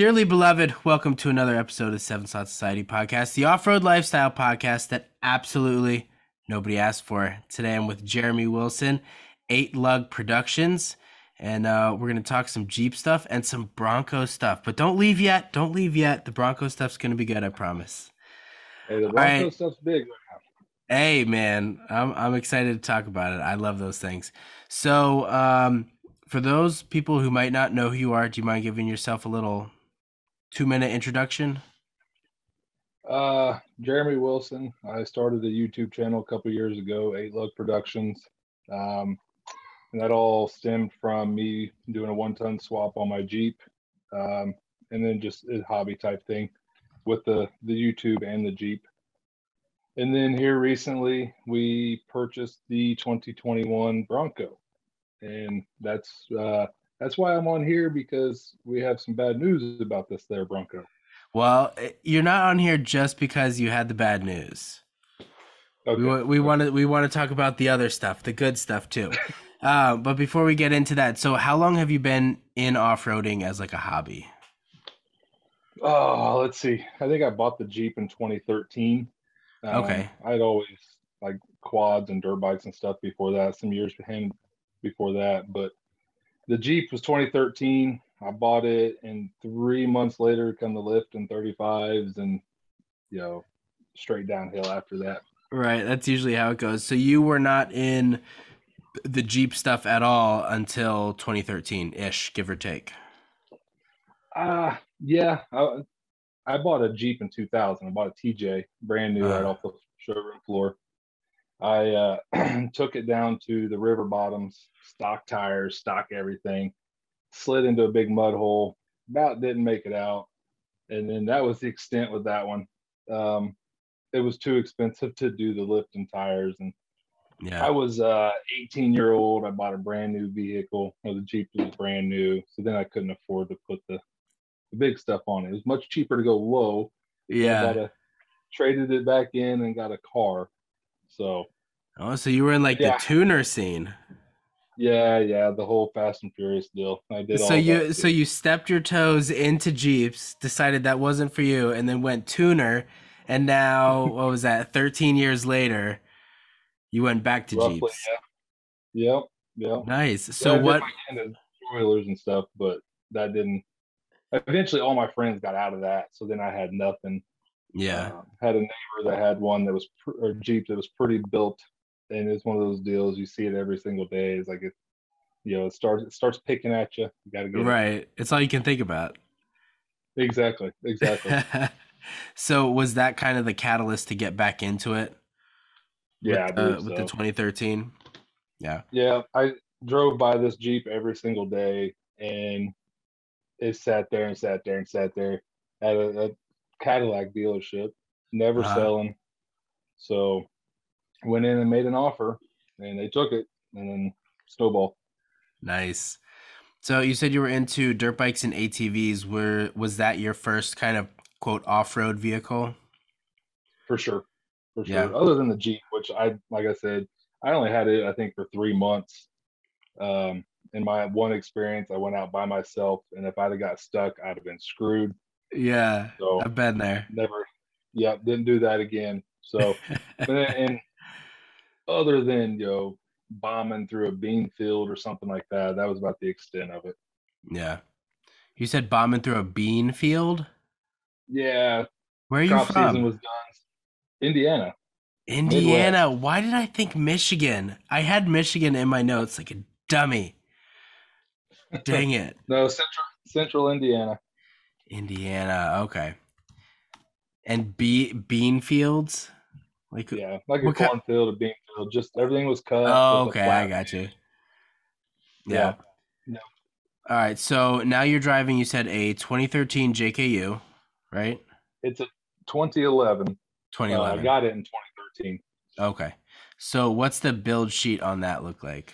Dearly beloved, welcome to another episode of Seven Slot Society Podcast, the off-road lifestyle podcast that absolutely nobody asked for. Today I'm with Jeremy Wilson, 8 Lug Productions, and we're going to talk some Jeep stuff and some Bronco stuff. But don't leave yet. Don't leave yet. The Bronco stuff's going to be good, I promise. Hey, the Bronco stuff's big. Hey, man, I'm excited to talk about it. I love those things. So for those people who might not know who you are, do you mind giving yourself a little 2-minute introduction? Jeremy Wilson. I started a YouTube channel a couple years ago, 8 Lug Productions. And that all stemmed from me doing a one-ton swap on my Jeep, and then just a hobby type thing with the YouTube and the Jeep. And then here recently, we purchased the 2021 Bronco. And that's why I'm on here, because we have some bad news about this there Bronco. Well, you're not on here just because you had the bad news. Okay. We want to talk about the other stuff, the good stuff too. But before we get into that, so how long have you been in off-roading as like a hobby? Oh, let's see. I think I bought the Jeep in 2013. Okay. I'd always like quads and dirt bikes and stuff before that, some years before that, but the Jeep was 2013. I bought it, and 3 months later come the lift and 35s and, you know, straight downhill after that. Right. That's usually how it goes. So you were not in the Jeep stuff at all until 2013 ish, give or take. Yeah. I bought a Jeep in 2000. I bought a TJ, brand new, right off the showroom floor. I took it down to the river bottoms, stock tires, stock everything, slid into a big mud hole, about didn't make it out. And then that was the extent with that one. It was too expensive to do the lift and tires. And yeah. I was 18-year-old. I bought a brand new vehicle. The Jeep was brand new. So then I couldn't afford to put the big stuff on it. It was much cheaper to go low. Yeah. I traded it back in and got a car. So. Oh, so you were in like the tuner scene. Yeah, the whole Fast and Furious deal. I did. So you stepped your toes into Jeeps, decided that wasn't for you, and then went tuner, and now what was that? 13 years later, you went back to roughly, Jeeps. Yeah. Yep. Nice. So yeah, what? Spoilers and stuff, but that didn't. Eventually, all my friends got out of that, so then I had nothing. Yeah, had a neighbor that had one that was a Jeep that was pretty built, and it's one of those deals you see it every single day. It's like it starts picking at you. You got to get right. It's all you can think about. Exactly. So was that kind of the catalyst to get back into it? Yeah, with the 2013. Yeah. I drove by this Jeep every single day, and it sat there at a Cadillac dealership, never selling. So went in and made an offer, and they took it, and then snowball. Nice. So you said you were into dirt bikes and ATVs. Was that your first kind of quote off-road vehicle? For sure. Yeah. Other than the Jeep, which I only had it, I think, for 3 months. In my one experience, I went out by myself, and if I'd have got stuck, I'd have been screwed. Yeah, so I've been there. Didn't do that again. So, and other than bombing through a bean field or something like that, that was about the extent of it. Yeah, you said bombing through a bean field. Yeah, where are you from? Crop season was done. Indiana. Midwest. Why did I think Michigan? I had Michigan in my notes like a dummy. Dang it! No, central Indiana. Indiana, okay. And bean fields? Like a cornfield, a bean field, just everything was cut. Oh, okay, I got you. Yeah. No. All right, so now you're driving, you said a 2013 JKU, right? It's a 2011. I got it in 2013. Okay. So what's the build sheet on that look like?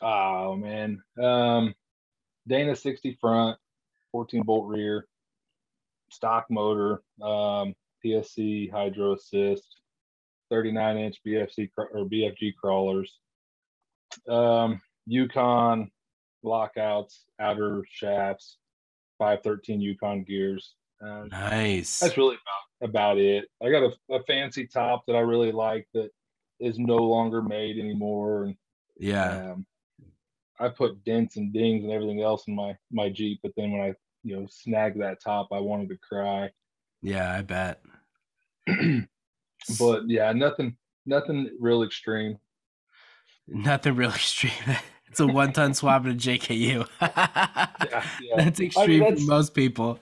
Oh, man. Dana 60 front. 14-bolt rear, stock motor, PSC hydro assist, 39-inch BFC or BFG crawlers, Yukon lockouts, outer shafts, 513 Yukon gears. Nice. That's really about it. I got a fancy top that I really like that is no longer made anymore. And, yeah. I put dents and dings and everything else in my Jeep, but then when I snagged that top, I wanted to cry. Yeah, I bet. But yeah, nothing real extreme. Nothing real extreme. It's a one-ton swap and a JKU. Yeah. That's extreme for most people.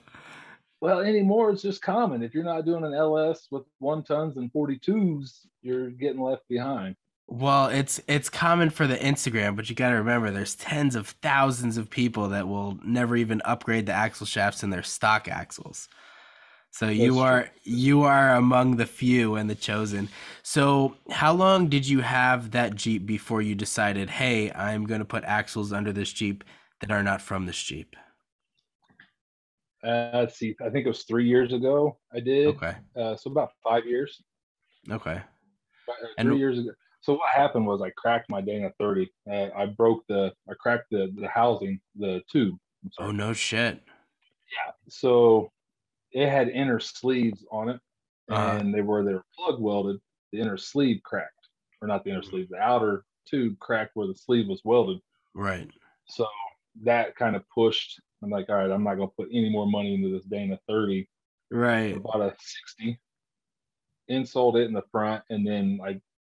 Well, anymore, it's just common. If you're not doing an LS with 1 tons and 42s, you're getting left behind. Well, it's common for the Instagram, but you got to remember there's tens of thousands of people that will never even upgrade the axle shafts in their stock axles. So you are among the few and the chosen. So how long did you have that Jeep before you decided, hey, I'm going to put axles under this Jeep that are not from this Jeep? Let's see. I think it was 3 years ago I did. Okay. So about 5 years. Okay. 3 years ago. So what happened was I cracked my Dana 30. I cracked the housing, the tube. Oh, no shit. Yeah. So it had inner sleeves on it, and they were plug welded. The inner sleeve cracked, or not the inner sleeve, the outer tube cracked where the sleeve was welded. Right. So that kind of pushed. I'm like, all right, I'm not going to put any more money into this Dana 30. Right. I bought a 60, insoled it in the front, and then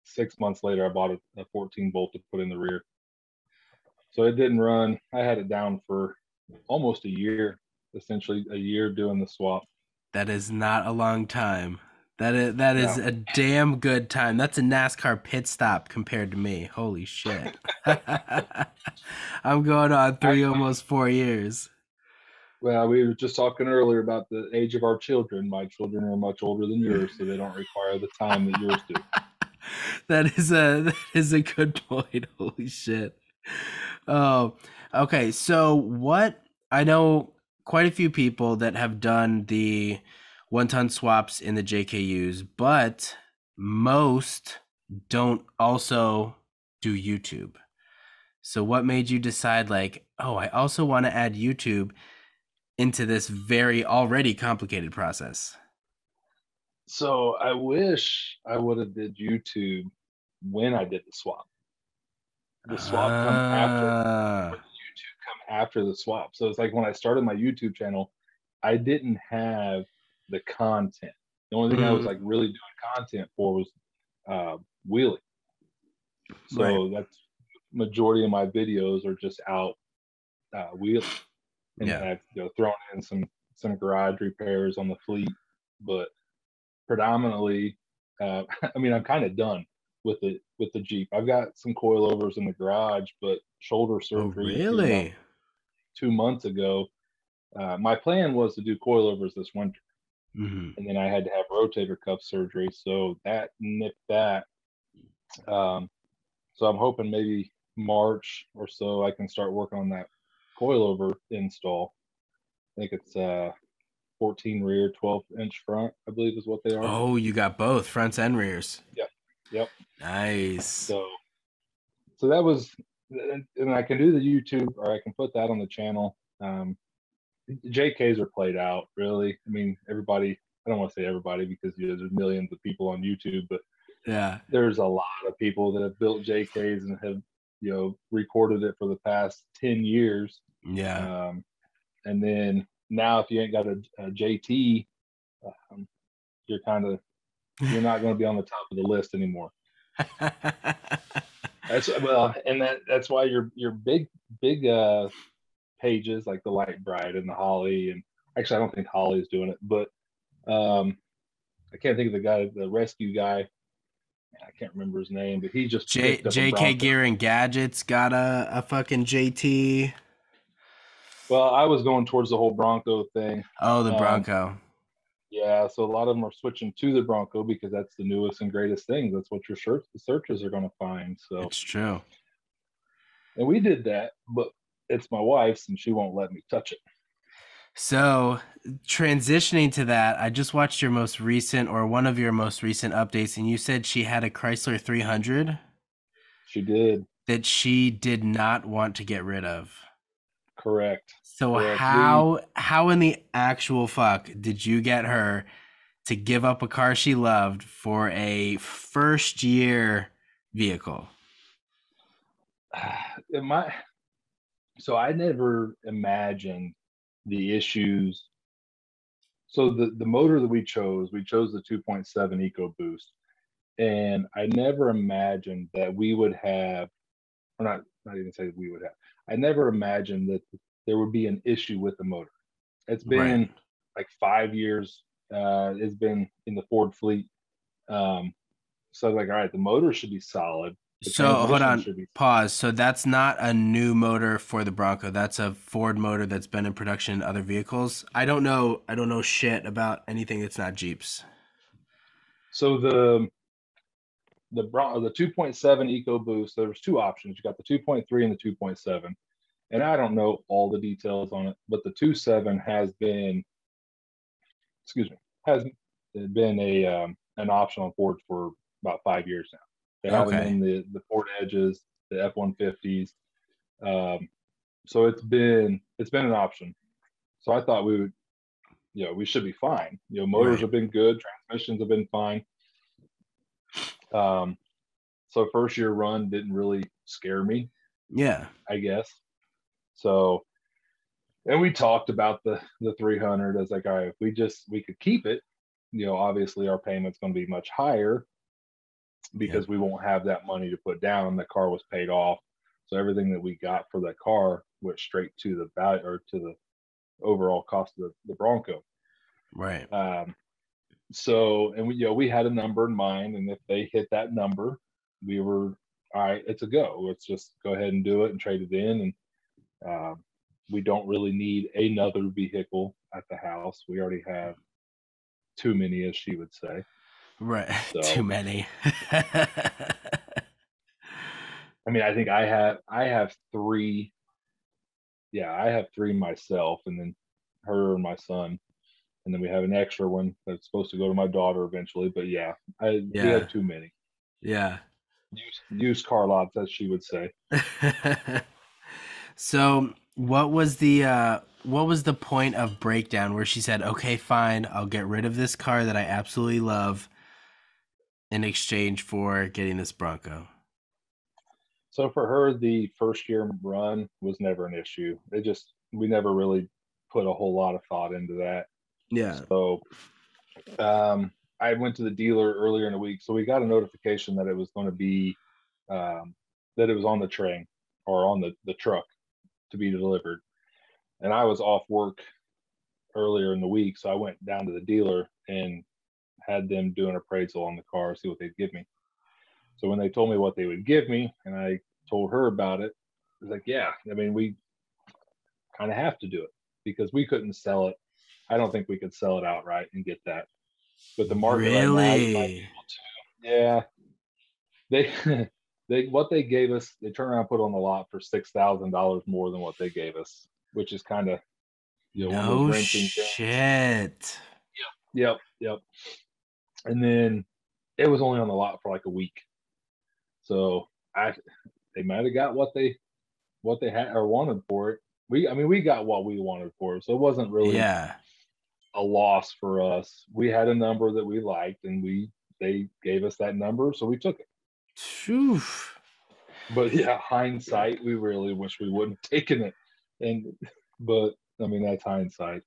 6 months later, I bought a 14 volt to put in the rear. So it didn't run. I had it down for almost a year, essentially a year doing the swap. That is not a long time. That is a damn good time. That's a NASCAR pit stop compared to me. Holy shit. I'm going on almost 4 years. Well, we were just talking earlier about the age of our children. My children are much older than yours, so they don't require the time that yours do. That is a good point. Holy shit. Oh, okay. So I know quite a few people that have done the 1 ton swaps in the JKUs, but most don't also do YouTube. So what made you decide I also want to add YouTube into this very already complicated process? So I wish I would have did YouTube when I did the swap. The swap come after. YouTube come after the swap. So it's when I started my YouTube channel, I didn't have the content. The only thing I was really doing content for was wheeling. So that's majority of my videos are just out wheeling. And I've thrown in some garage repairs on the fleet, but predominantly, I'm kind of done with the Jeep. I've got some coilovers in the garage, but shoulder surgery. Oh, really? 2 months ago, my plan was to do coilovers this winter, and then I had to have rotator cuff surgery, so that nipped that. So I'm hoping maybe March or so I can start working on that coilover install. I think it's 14 rear, 12 inch front, I believe is what they are. Oh, you got both fronts and rears. Yep. Nice. So that was, and I can do the YouTube, or I can put that on the channel. JKs are played out, really. I mean, everybody, I don't want to say everybody because there's millions of people on YouTube, but yeah, there's a lot of people that have built JKs and have, recorded it for the past 10 years. Yeah. And then, now, if you ain't got a JT, you're not going to be on the top of the list anymore. That's why your big pages like the Light Bride and the Holly, and actually I don't think Holly's doing it, but I can't think of the guy, the rescue guy. I can't remember his name, but he just JK Gear and Gadgets got a fucking JT. Well, I was going towards the whole Bronco thing. Oh, the Bronco. Yeah, so a lot of them are switching to the Bronco because that's the newest and greatest thing. That's what your searches are going to find. So it's true. And we did that, but it's my wife's, and she won't let me touch it. So transitioning to that, I just watched your most recent, or one of your most recent updates, and you said she had a Chrysler 300. She did. That she did not want to get rid of. Correct. So correct. How in the actual fuck did you get her to give up a car she loved for a first year vehicle? So I never imagined the issues. So the motor that we chose the 2.7 EcoBoost. And I never imagined that we would have, or not even say we would have, I never imagined that there would be an issue with the motor. It's been like 5 years. It's been in the Ford fleet. So I was like, all right, the motor should be solid. So hold on, pause. So that's not a new motor for the Bronco. That's a Ford motor that's been in production in other vehicles. I don't know shit about anything that's not Jeeps. So the Bronco, the 2.7 EcoBoost, there was two options. You got the 2.3 and the 2.7. And I don't know all the details on it, but the 2.7 has been an option on Ford for about 5 years now. They have them in the Ford Edges, the F-150s. So it's been an option. So I thought we should be fine. You know, motors have been good, transmissions have been fine. So first year run didn't really scare me. Yeah, I guess. So, and we talked about the 300. I was like, all right, if we could keep it, you know, obviously our payment's going to be much higher because we won't have that money to put down. The car was paid off. So everything that we got for that car went straight to the value or to the overall cost of the Bronco. Right. So, and we had a number in mind, and if they hit that number, we were, all right, it's a go. Let's just go ahead and do it and trade it in. And we don't really need another vehicle at the house. We already have too many, as she would say. Right. So, too many. I mean, I think I have three. Yeah, I have three myself, and then her and my son. And then we have an extra one that's supposed to go to my daughter eventually. But we have too many. Yeah. Used car lots, as she would say. So what was the point of breakdown where she said, okay, fine, I'll get rid of this car that I absolutely love in exchange for getting this Bronco? So for her, the first year run was never an issue. We never really put a whole lot of thought into that. Yeah. So I went to the dealer earlier in the week. So we got a notification that it was going to be that it was on the train or on the truck to be delivered. And I was off work earlier in the week. So I went down to the dealer and had them do an appraisal on the car, see what they'd give me. So when they told me what they would give me and I told her about it, I was like, yeah, I mean, we kind of have to do it because we couldn't sell it. I don't think we could sell it outright and get that, but the market really, right now, they what they gave us, they turned around and put on the lot for $6,000 more than what they gave us, which is kind of no shit. Yep. And then it was only on the lot for like a week, so they might have got what they had or wanted for it. We got what we wanted for it, so it wasn't really a loss for us. We had a number that we liked, and they gave us that number, so we took it. Oof. But hindsight, we really wish we wouldn't have taken it. But I mean, that's hindsight.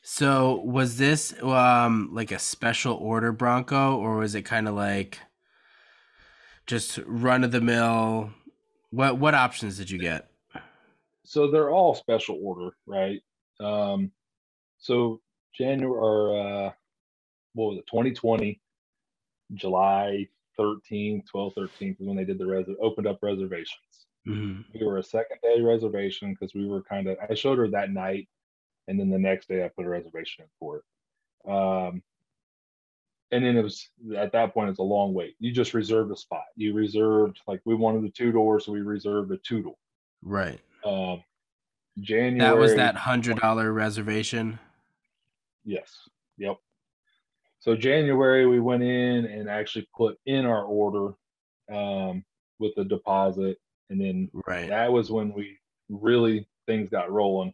So was this like a special order Bronco, or was it kind of like just run of the mill? What options did you get? So they're all special order, right? So January, or what was it, 2020, July 13th, 12/13th is when they did the opened up reservations. Mm-hmm. We were a second day reservation because we were I showed her that night, and then the next day I put a reservation in for it. And then it was, at that point, it's a long wait. You just reserved a spot. You reserved, like, we wanted the two-door, so we reserved a two-door. Right. January, that was that $100 reservation. Yes. Yep. So January, we went in and actually put in our order with the deposit, and then that was when we really things got rolling.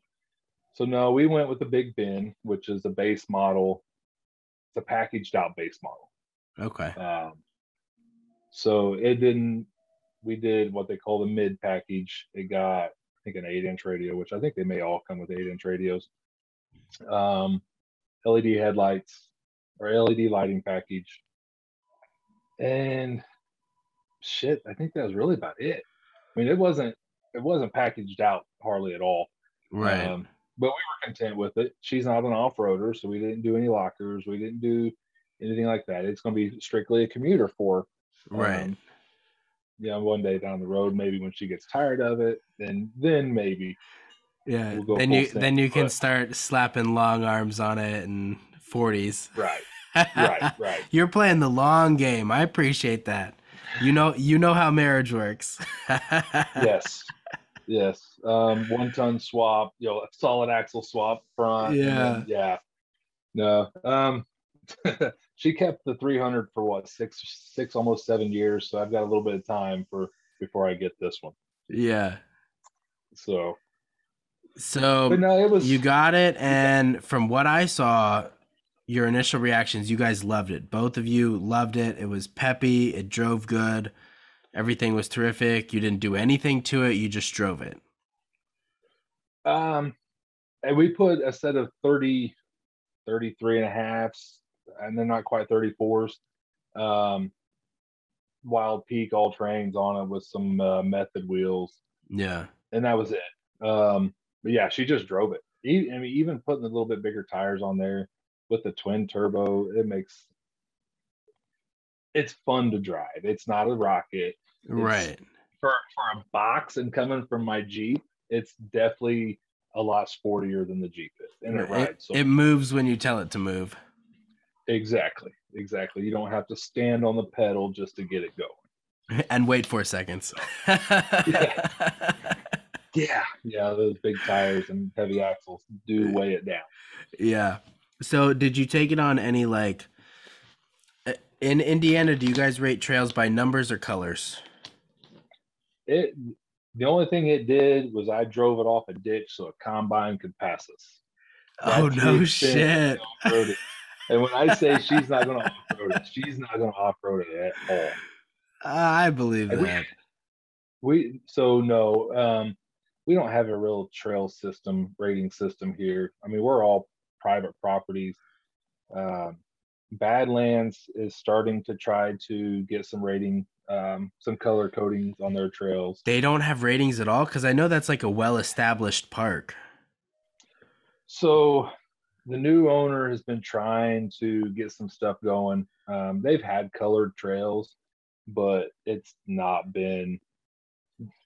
So no, we went with the Big Ben, which is a base model. It's a packaged out base model. Okay. So it didn't, we did what they call the mid package. It got, I think, an 8-inch radio, which I think they may all come with 8-inch radios. LED headlights or LED lighting package. And shit, I think that was really about it. I mean, it wasn't packaged out hardly at all. Right. But we were content with it. She's not an off-roader, so we didn't do any lockers. We didn't do anything like that. It's going to be strictly a commuter for her. Right. Yeah, one day down the road, maybe when she gets tired of it, then maybe. Yeah. We'll then you can start slapping long arms on it and 40s. Right. Right. You're playing the long game. I appreciate that. You know how marriage works. Yes. 1-ton swap, a solid axle swap front. Yeah. And then, yeah. No. She kept the 300 for what, six, almost 7 years. So I've got a little bit of time before I get this one. Yeah. So no, you got it. And from what I saw, your initial reactions, you guys loved it. Both of you loved it. It was peppy. It drove good. Everything was terrific. You didn't do anything to it. You just drove it. And we put a set of 30, 33 and a halves, and they're not quite 34s. Wild Peak all trains on it with some method wheels. Yeah. And that was it. But yeah, she just drove it. Even putting a little bit bigger tires on there with the twin turbo, it's fun to drive. It's not a rocket. It's, right. For a box and coming from my Jeep, it's definitely a lot sportier than the Jeep is. And it rides. So it moves when you tell it to move. Exactly. You don't have to stand on the pedal just to get it going. And wait 4 seconds. Yeah. Those big tires and heavy axles do weigh it down. Yeah. So did you take it on any, like, in Indiana, do you guys rate trails by numbers or colors? The only thing it did was I drove it off a ditch so a combine could pass us. That shit. And when I say she's not going to off-road it, she's not going to off-road it at all. I believe and that. We don't have a real trail system, rating system here. I mean, we're all private properties. Badlands is starting to try to get some rating, some color codings on their trails. They don't have ratings at all? Because I know that's like a well-established park. So the new owner has been trying to get some stuff going. They've had colored trails, but it's not been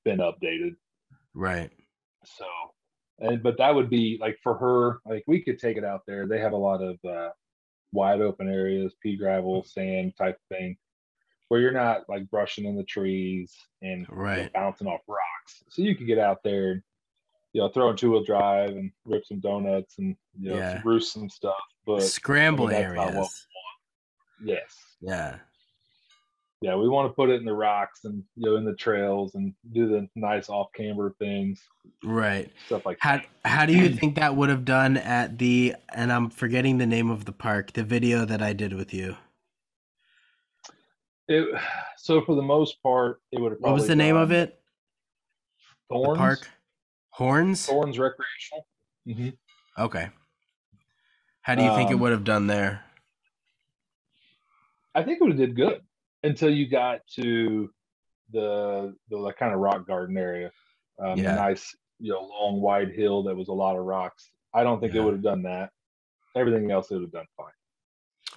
updated. Right. So, but that would be like for her, like we could take it out there. They have a lot of, wide open areas, pea gravel, sand type thing, where you're not like brushing in the trees and bouncing off rocks. So you can get out there, and, throw a 2-wheel drive and rip some donuts and roost some stuff. But scramble areas. Yes. Yeah. Yeah, we want to put it in the rocks and in the trails and do the nice off-camber things. Right. Stuff like that. How do you think that would have done at the, and I'm forgetting the name of the park, the video that I did with you? So for the most part, it would have probably. What was the name of it? Thorns. The park? Horns? Thorns Recreational. Mm-hmm. Okay. How do you think it would have done there? I think it would have did good. Until you got to the kind of rock garden area, a nice long wide hill that was a lot of rocks. I don't think it would have done that. Everything else it would have done fine.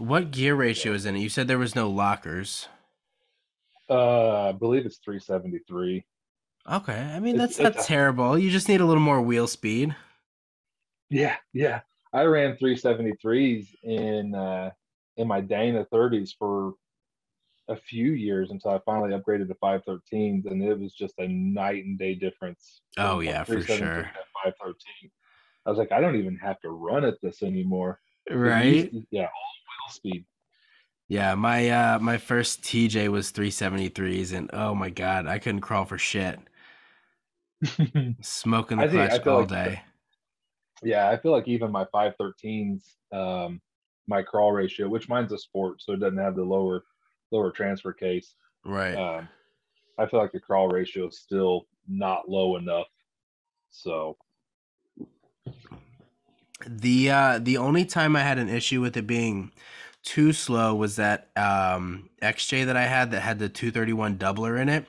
What gear ratio is in it? You said there was no lockers. I believe it's 373. Okay, I mean that's not terrible. You just need a little more wheel speed. Yeah. I ran 373s in my Dana 30s for a few years until I finally upgraded to 513s, and it was just a night and day difference. Oh yeah, for sure. 513. I was like, I don't even have to run at this anymore. Right? Yeah, all wheel speed. Yeah, my my first TJ was 373s, and oh my god, I couldn't crawl for shit. Smoking the clutch all day. Yeah, I feel like even my 513s, my crawl ratio, which mine's a sport, so it doesn't have the lower transfer case. Right. I feel like the crawl ratio is still not low enough. So the only time I had an issue with it being too slow was that XJ that I had that had the 231 doubler in it,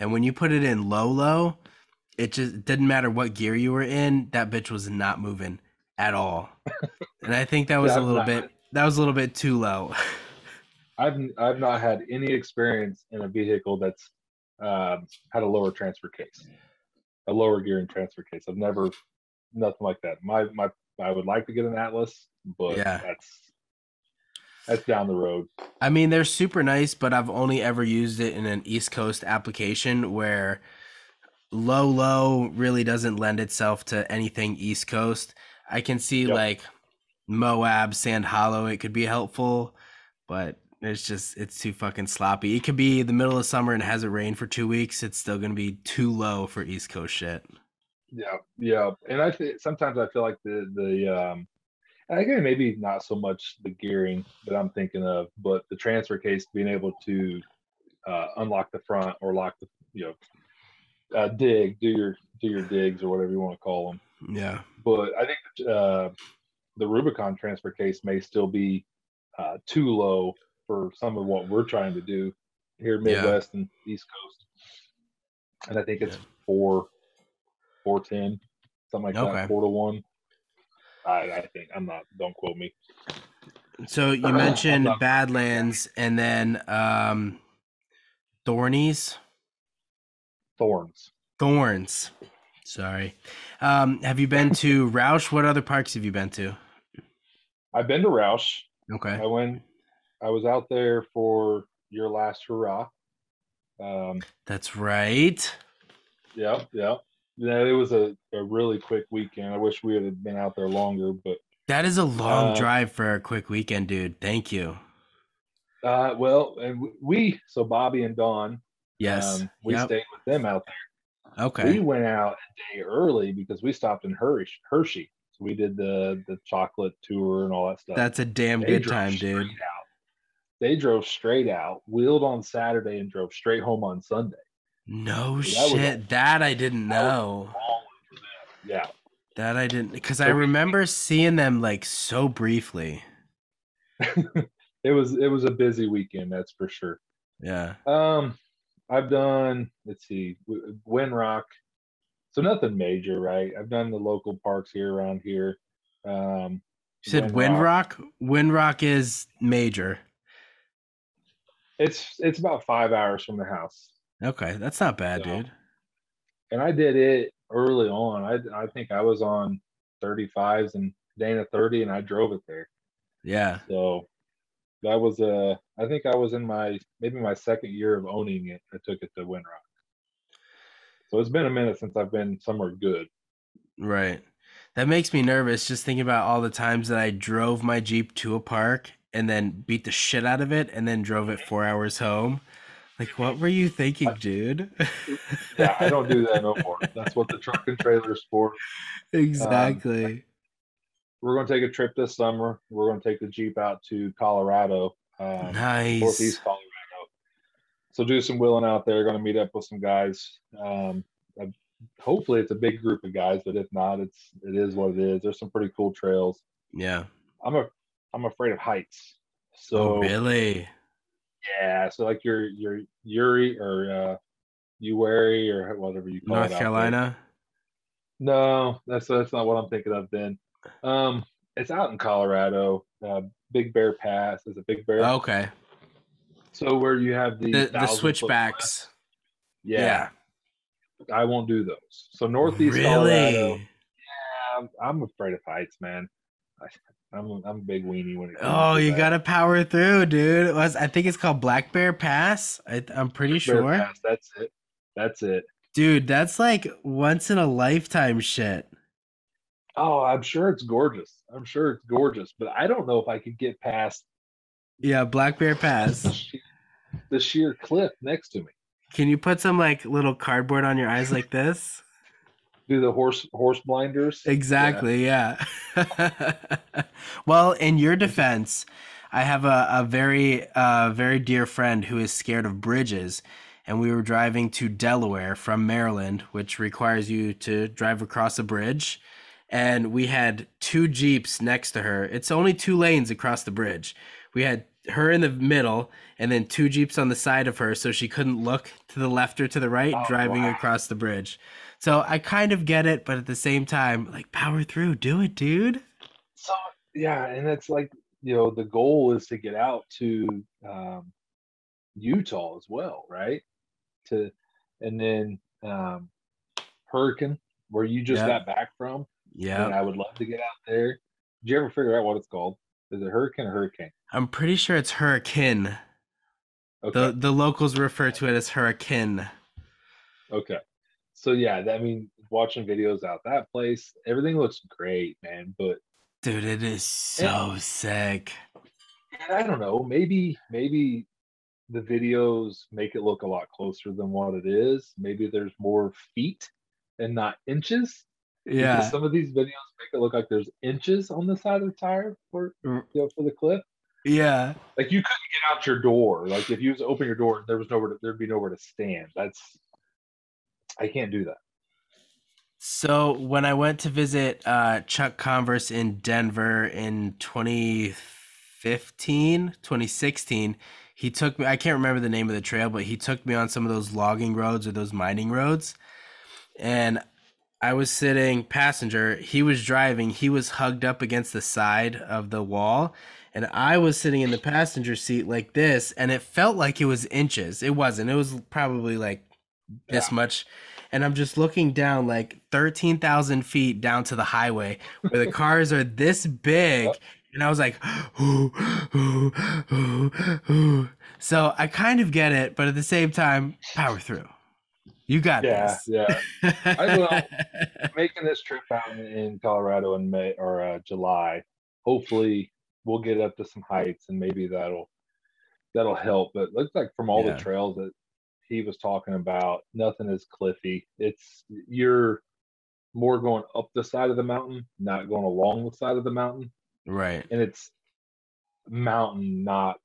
and when you put it in low, it just didn't matter what gear you were in, that bitch was not moving at all. And I think that was a little bit too low. I've not had any experience in a vehicle that's had a lower transfer case, a lower gear and transfer case. I've never, nothing like that. I would like to get an Atlas, but yeah, that's down the road. I mean, they're super nice, but I've only ever used it in an East Coast application where low really doesn't lend itself to anything East Coast. I can see like Moab, Sand Hollow, it could be helpful, but it's too fucking sloppy. It could be the middle of summer and it hasn't rained for 2 weeks. It's still going to be too low for East Coast shit. Yeah. And sometimes I feel like I think maybe not so much the gearing that I'm thinking of, but the transfer case being able to unlock the front or lock the, dig, do your digs or whatever you want to call them. Yeah. But I think the Rubicon transfer case may still be too low for some of what we're trying to do here, Midwest and East Coast. And I think it's 410, something like that, 4-1. I think, don't quote me. So you mentioned Badlands and then Thorns. Sorry. Have you been to Roush? What other parks have you been to? I've been to Roush. Okay. I was out there for your last hurrah. That's right. Yep. Yeah, it was a really quick weekend. I wish we had been out there longer, but that is a long drive for a quick weekend, dude. Thank you. Well, and so Bobby and Dawn. Yes. We stayed with them out there. Okay. We went out a day early because we stopped in Hershey. So we did the chocolate tour and all that stuff. That's a damn good time, dude. They drove straight out, wheeled on Saturday, and drove straight home on Sunday. No shit. That I didn't know. Yeah. That I didn't, because I remember seeing them like so briefly. It was a busy weekend, that's for sure. Yeah. I've done, Windrock. So nothing major, right? I've done the local parks around here. You said Windrock? Windrock is major. It's about 5 hours from the house. Okay, that's not bad, dude. And I did it early on. I think I was on 35s and Dana 30, and I drove it there. Yeah. So that was I think I was in maybe my second year of owning it. I took it to Windrock. So it's been a minute since I've been somewhere good. Right. That makes me nervous just thinking about all the times that I drove my Jeep to a park and then beat the shit out of it and then drove it 4 hours home. Like, what were you thinking, dude? Yeah, I don't do that no more. That's what the truck and trailer is for. Exactly. We're going to take a trip this summer. We're going to take the Jeep out to Colorado. Nice. Northeast Colorado. So do some wheeling out there. Going to meet up with some guys. Hopefully it's a big group of guys, but if not, it is what it is. There's some pretty cool trails. Yeah. I'm afraid of heights. So really? Yeah. So like your Uri or Uwari or whatever you call it. North Carolina? No, that's not what I'm thinking of then. It's out in Colorado. Big Bear Pass. Is it Big Bear? Okay. So where you have the switchbacks. Yeah. I won't do those. So Northeast Colorado. Yeah, I'm afraid of heights, man. I'm a big weenie when it comes to you got to power through, dude. I think it's called Black Bear Pass. I'm pretty sure. Black Bear Pass, that's it. Dude, that's like once in a lifetime shit. Oh, I'm sure it's gorgeous. But I don't know if I could get past Black Bear Pass. The sheer cliff next to me. Can you put some like little cardboard on your eyes like this? do the horse blinders. Exactly. Yeah. Well, in your defense, I have a very dear friend who is scared of bridges, and we were driving to Delaware from Maryland, which requires you to drive across a bridge. And we had two Jeeps next to her. It's only two lanes across the bridge. We had her in the middle and then two Jeeps on the side of her, so she couldn't look to the left or to the right, driving across the bridge. So I kind of get it, but at the same time, like, power through, do it, dude. So, yeah, and it's like, you know, the goal is to get out to Utah as well, right? And then Hurricane, where you just got back from. Yeah. And I would love to get out there. Did you ever figure out what it's called? Is it Hurricane or Hurricane? I'm pretty sure it's Hurricane. Okay. The locals refer to it as Hurricane. Okay. So, yeah, I mean, watching videos out that place, everything looks great, man. But, dude, it is so sick. And I don't know. Maybe the videos make it look a lot closer than what it is. Maybe there's more feet and not inches. Yeah. Because some of these videos make it look like there's inches on the side of the tire for the cliff. Yeah. Like, you couldn't get out your door. Like, if you was to open your door, there'd be nowhere to stand. I can't do that. So when I went to visit Chuck Converse in Denver in 2016, he took me, I can't remember the name of the trail, but he took me on some of those logging roads or those mining roads. And I was sitting passenger, he was driving, he was hugged up against the side of the wall, and I was sitting in the passenger seat like this, and it felt like it was inches. It wasn't. It was probably like this much. And I'm just looking down like 13,000 feet down to the highway where the cars are this big. And I was like, ooh, ooh, ooh, ooh. So I kind of get it, but at the same time, power through. You got this. Yeah. I will. Making this trip out in Colorado in May or July. Hopefully, we'll get up to some heights, and maybe that'll help. But it looks like from all the trails that he was talking about, nothing is cliffy. You're more going up the side of the mountain, not going along the side of the mountain. Right. And it's mountain, not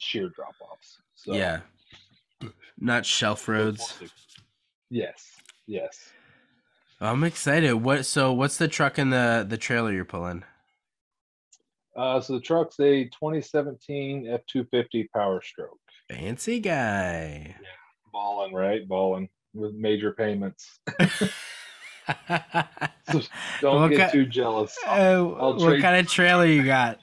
sheer drop offs. So, yeah. Not shelf roads. Yes. I'm excited. What's the truck and the trailer you're pulling? So the truck's a 2017 F-250 Power Stroke. Fancy guy. Yeah, balling with major payments. So don't get too jealous. What kind of trailer you got?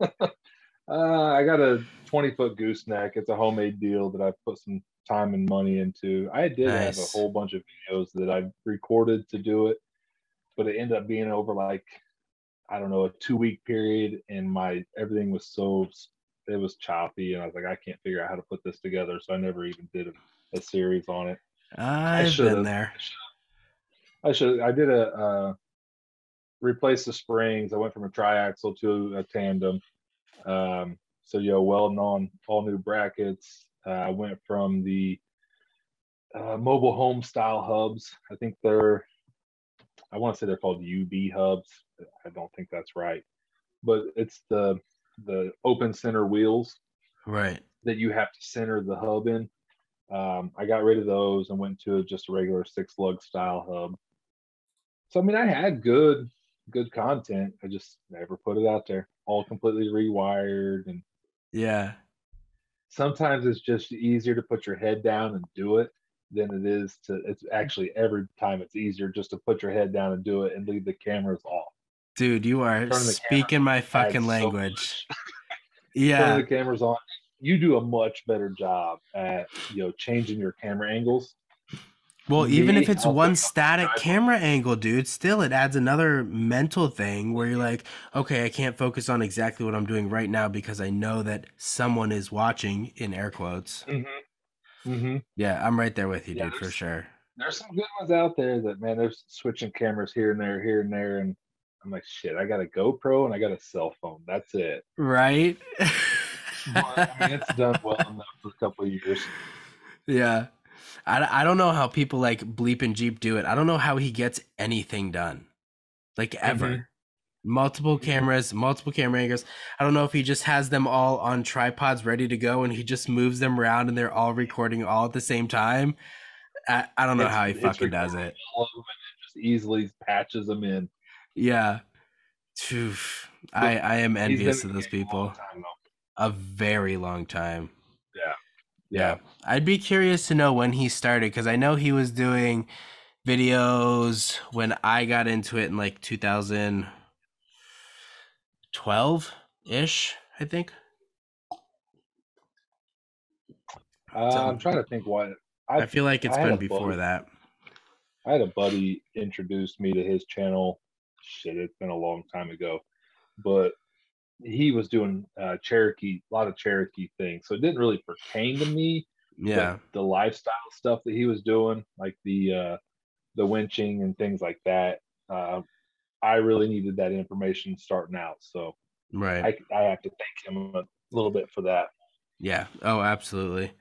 I got a 20-foot gooseneck. It's a homemade deal that I've put some time and money into. I did have a whole bunch of videos that I recorded to do it, but it ended up being over like, I don't know, a 2-week period, and everything was it was choppy, and I was like, I can't figure out how to put this together, so I never even did a series on it. I've been there. I did replace the springs. I went from a triaxle to a tandem. Welding on all new brackets. I went from the mobile home style hubs. I think I want to say they're called UB hubs. I don't think that's right, but it's the open center wheels, right? That you have to center the hub in. I got rid of those and went to just a regular 6-lug style hub. So I mean, I had good content. I just never put it out there. All completely rewired, and sometimes it's just easier to put your head down and do it than it is to. It's actually every time it's easier just to put your head down and do it and leave the cameras off. Dude, you are speaking my fucking language. Turn the cameras on. You do a much better job at changing your camera angles. Well, even if it's one static camera angle, dude, still it adds another mental thing where you're like, okay, I can't focus on exactly what I'm doing right now because I know that someone is watching, in air quotes. Mm-hmm. Mm-hmm. Yeah, I'm right there with you, dude, for sure. There's some good ones out there that, man, they're switching cameras here and there, and I'm like, shit, I got a GoPro and I got a cell phone. That's it. Right? But, I mean, it's done well enough for a couple of years. Yeah. I don't know how people like Bleep and Jeep do it. I don't know how he gets anything done, like ever. Mm-hmm. Multiple cameras, multiple camera angles. I don't know if he just has them all on tripods ready to go and he just moves them around and they're all recording all at the same time. I don't know how he fucking does it. All over and just easily patches them in. Yeah. I am envious of those people. A very long time. Yeah. I'd be curious to know when he started, because I know he was doing videos when I got into it in like 2012-ish, I think. I'm trying to think what. I feel like it's been before that. I had a buddy introduced me to his channel. Shit, it's been a long time ago. But he was doing Cherokee, a lot of Cherokee things. So it didn't really pertain to me. Yeah. The lifestyle stuff that he was doing, like the winching and things like that. I really needed that information starting out. So right. I have to thank him a little bit for that. Yeah. Oh, absolutely.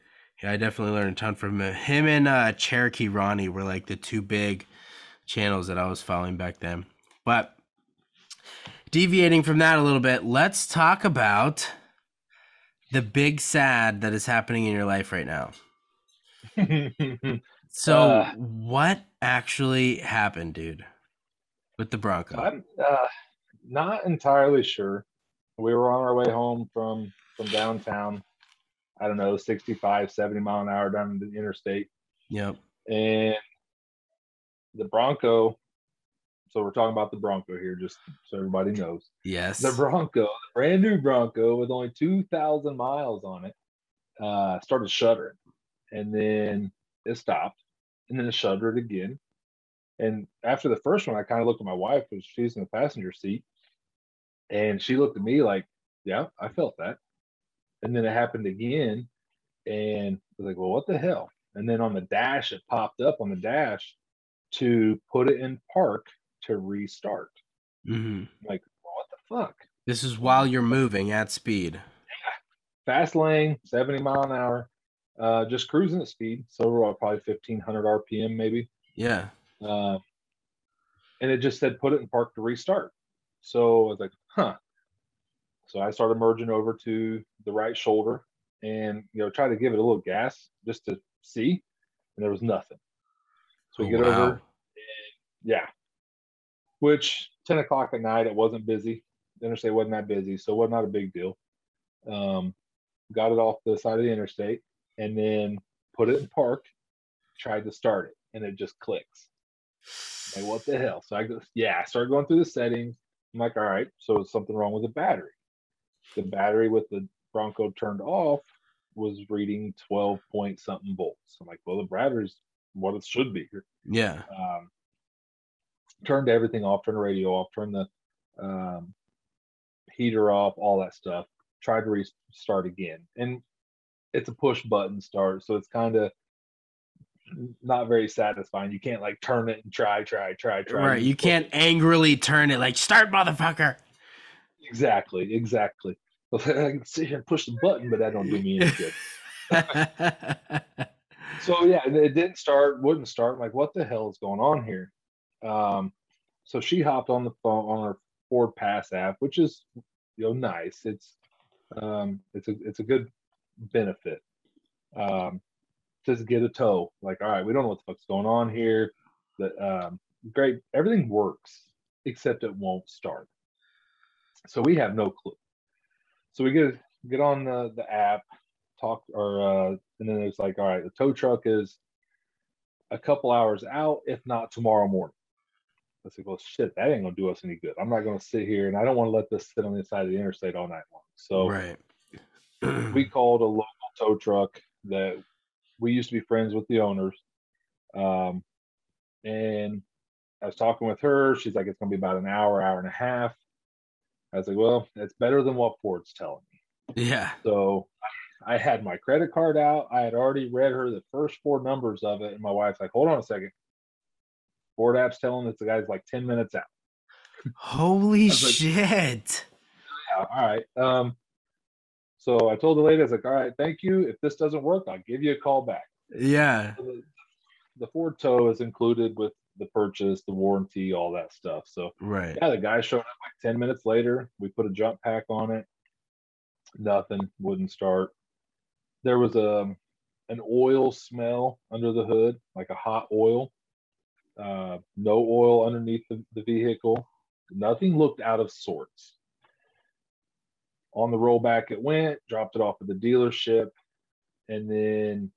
Yeah, I definitely learned a ton from him. Him and Cherokee Ronnie were like the two big channels that I was following back then. But deviating from that a little bit, let's talk about the big sad that is happening in your life right now. So what actually happened, dude, with the Bronco? I'm not entirely sure. We were on our way home from downtown. I don't know, 65, 70 mile an hour down the interstate. Yep. And the Bronco. So we're talking about the Bronco here, just so everybody knows. Yes. The Bronco, the brand new Bronco with only 2,000 miles on it, started shuddering. And then it stopped. And then it shuddered again. And after the first one, I kind of looked at my wife, because she's in the passenger seat. And she looked at me like, yeah, I felt that. And then it happened again. And I was like, well, what the hell? And then on the dash, it popped up on the dash to put it in park to restart. Mm-hmm. Like, what the fuck? This is while you're moving at speed. Yeah. Fast lane, 70 mile an hour, just cruising at speed. So we're all probably 1,500 RPM maybe. Yeah. And it just said, put it in park to restart. So I was like, huh. So I started merging over to the right shoulder and, you know, try to give it a little gas just to see. And there was nothing. So we get over. And, yeah. Which 10 o'clock at night, it wasn't busy. The interstate wasn't that busy, so it was not a big deal. Got it off the side of the interstate and then put it in park, tried to start it, and it just clicks. Like, what the hell? So I go, yeah, I started going through the settings. I'm like, all right, so it's something wrong with the battery. The battery with the Bronco turned off was reading 12 point something volts. I'm like, well, the battery's what it should be here. Yeah. Turned everything off, turned the radio off, turned the heater off, all that stuff. Tried to restart again. And it's a push button start, so it's kind of not very satisfying. You can't like turn it and try. Right, you can't angrily turn it like, start, motherfucker. Exactly. I can sit here and push the button, but that don't do me any good. So yeah, it didn't start, wouldn't start. I'm like, what the hell is going on here? So she hopped on the phone on her Ford Pass app, which is, you know, nice. It's a good benefit. Just get a tow. Like, all right, we don't know what the fuck's going on here. But great, everything works except it won't start. So we have no clue. So we get on the app, talk, or and then it's like, all right, the tow truck is a couple hours out, if not tomorrow morning. I said, well, shit, that ain't gonna do us any good. I'm not gonna sit here, and I don't want to let this sit on the side of the interstate all night long. So right. We called a local tow truck that we used to be friends with the owners. And I was talking with her. She's like, it's gonna be about an hour, hour and a half. I was like, well, it's better than what Ford's telling me. Yeah. So I had my credit card out. I had already read her the first four numbers of it. And my wife's like, hold on a second. Ford app's telling us the guy's like 10 minutes out. Holy shit. Yeah, all right. So I told the lady, I was like, all right, thank you. If this doesn't work, I'll give you a call back. Yeah. The Ford tow is included with the purchase, the warranty, all that stuff. So right. Yeah, the guy showed up like 10 minutes later. We put a jump pack on it. Nothing, wouldn't start. There was an oil smell under the hood, like a hot oil. No oil underneath the vehicle. Nothing looked out of sorts. On the rollback it went, dropped it off at the dealership, and then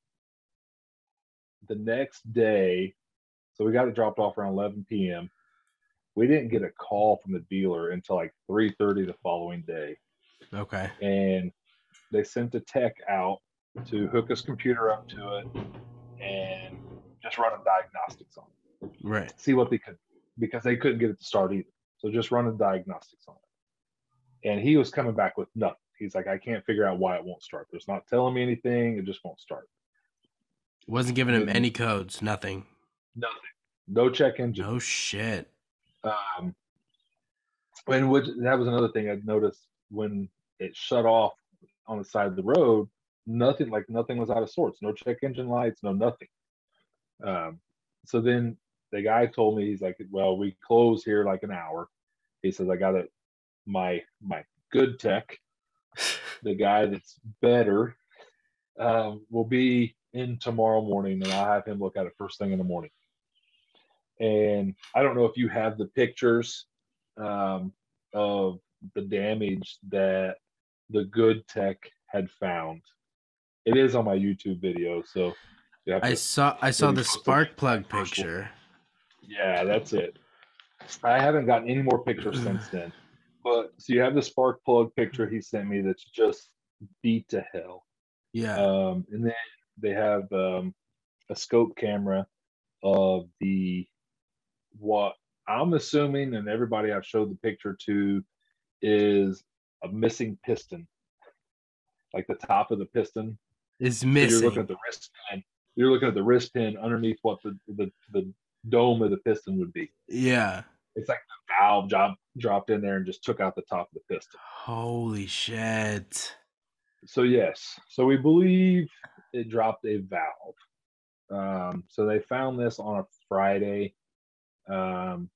the next day, so we got it dropped off around 11 p.m. We didn't get a call from the dealer until like 3:30 the following day. Okay. And they sent a tech out to hook his computer up to it and just run a diagnostics on it. Right. See what they could, because they couldn't get it to start either. So just run a diagnostics on it. And he was coming back with nothing. He's like, I can't figure out why it won't start. It's not telling me anything. It just won't start. Wasn't giving him any codes, nothing. Nothing. No check engine. Oh, shit. And that was another thing I'd noticed when it shut off on the side of the road. Nothing was out of sorts. No check engine lights, no nothing. So then the guy told me, he's like, well, we close here like an hour. He says, I got it. My good tech, the guy that's better, will be in tomorrow morning, and I'll have him look at it first thing in the morning. And I don't know if you have the pictures of the damage that the good tech had found. It is on my YouTube video, so I saw the spark plug picture. Yeah, that's it. I haven't gotten any more pictures since then. But so you have the spark plug picture he sent me that's just beat to hell. Yeah. And then they have a scope camera of what I'm assuming, and everybody I've showed the picture to, is a missing piston. Like the top of the piston is missing. So you're looking at the wrist pin. You're looking at the wrist pin underneath what the dome of the piston would be. Yeah. It's like the valve dropped in there and just took out the top of the piston. Holy shit. So, yes. So, we believe it dropped a valve. So, they found this on a Friday. And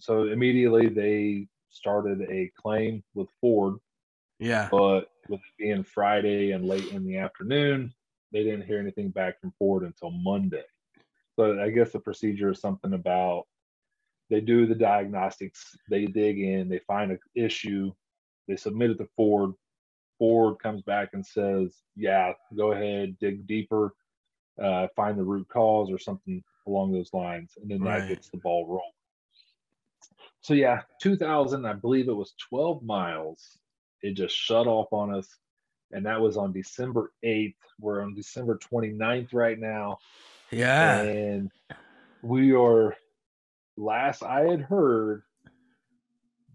so, immediately, they started a claim with Ford. Yeah. But with it being Friday and late in the afternoon, they didn't hear anything back from Ford until Monday. So I guess the procedure is something about they do the diagnostics, they dig in, they find an issue, they submit it to Ford. Ford comes back and says, yeah, go ahead, dig deeper, find the root cause or something along those lines. And then right. That gets the ball rolling. So yeah, 2000, I believe it was 12 miles. It just shut off on us. And that was on December 8th. We're on December 29th right now. Yeah. And we are, last I had heard,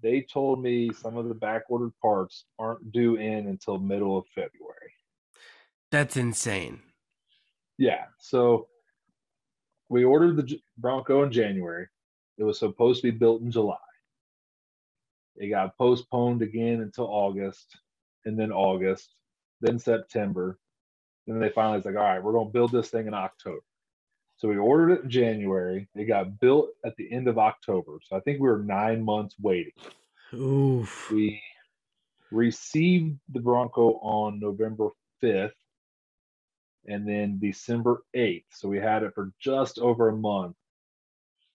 they told me some of the backordered parts aren't due in until middle of February. That's insane. Yeah. So we ordered the Bronco in January. It was supposed to be built in July. It got postponed again until August, and then August. Then September. Then they finally was like, all right, we're going to build this thing in October. So we ordered it in January. It got built at the end of October. So I think we were 9 months waiting. Oof. We received the Bronco on November 5th and then December 8th. So we had it for just over a month.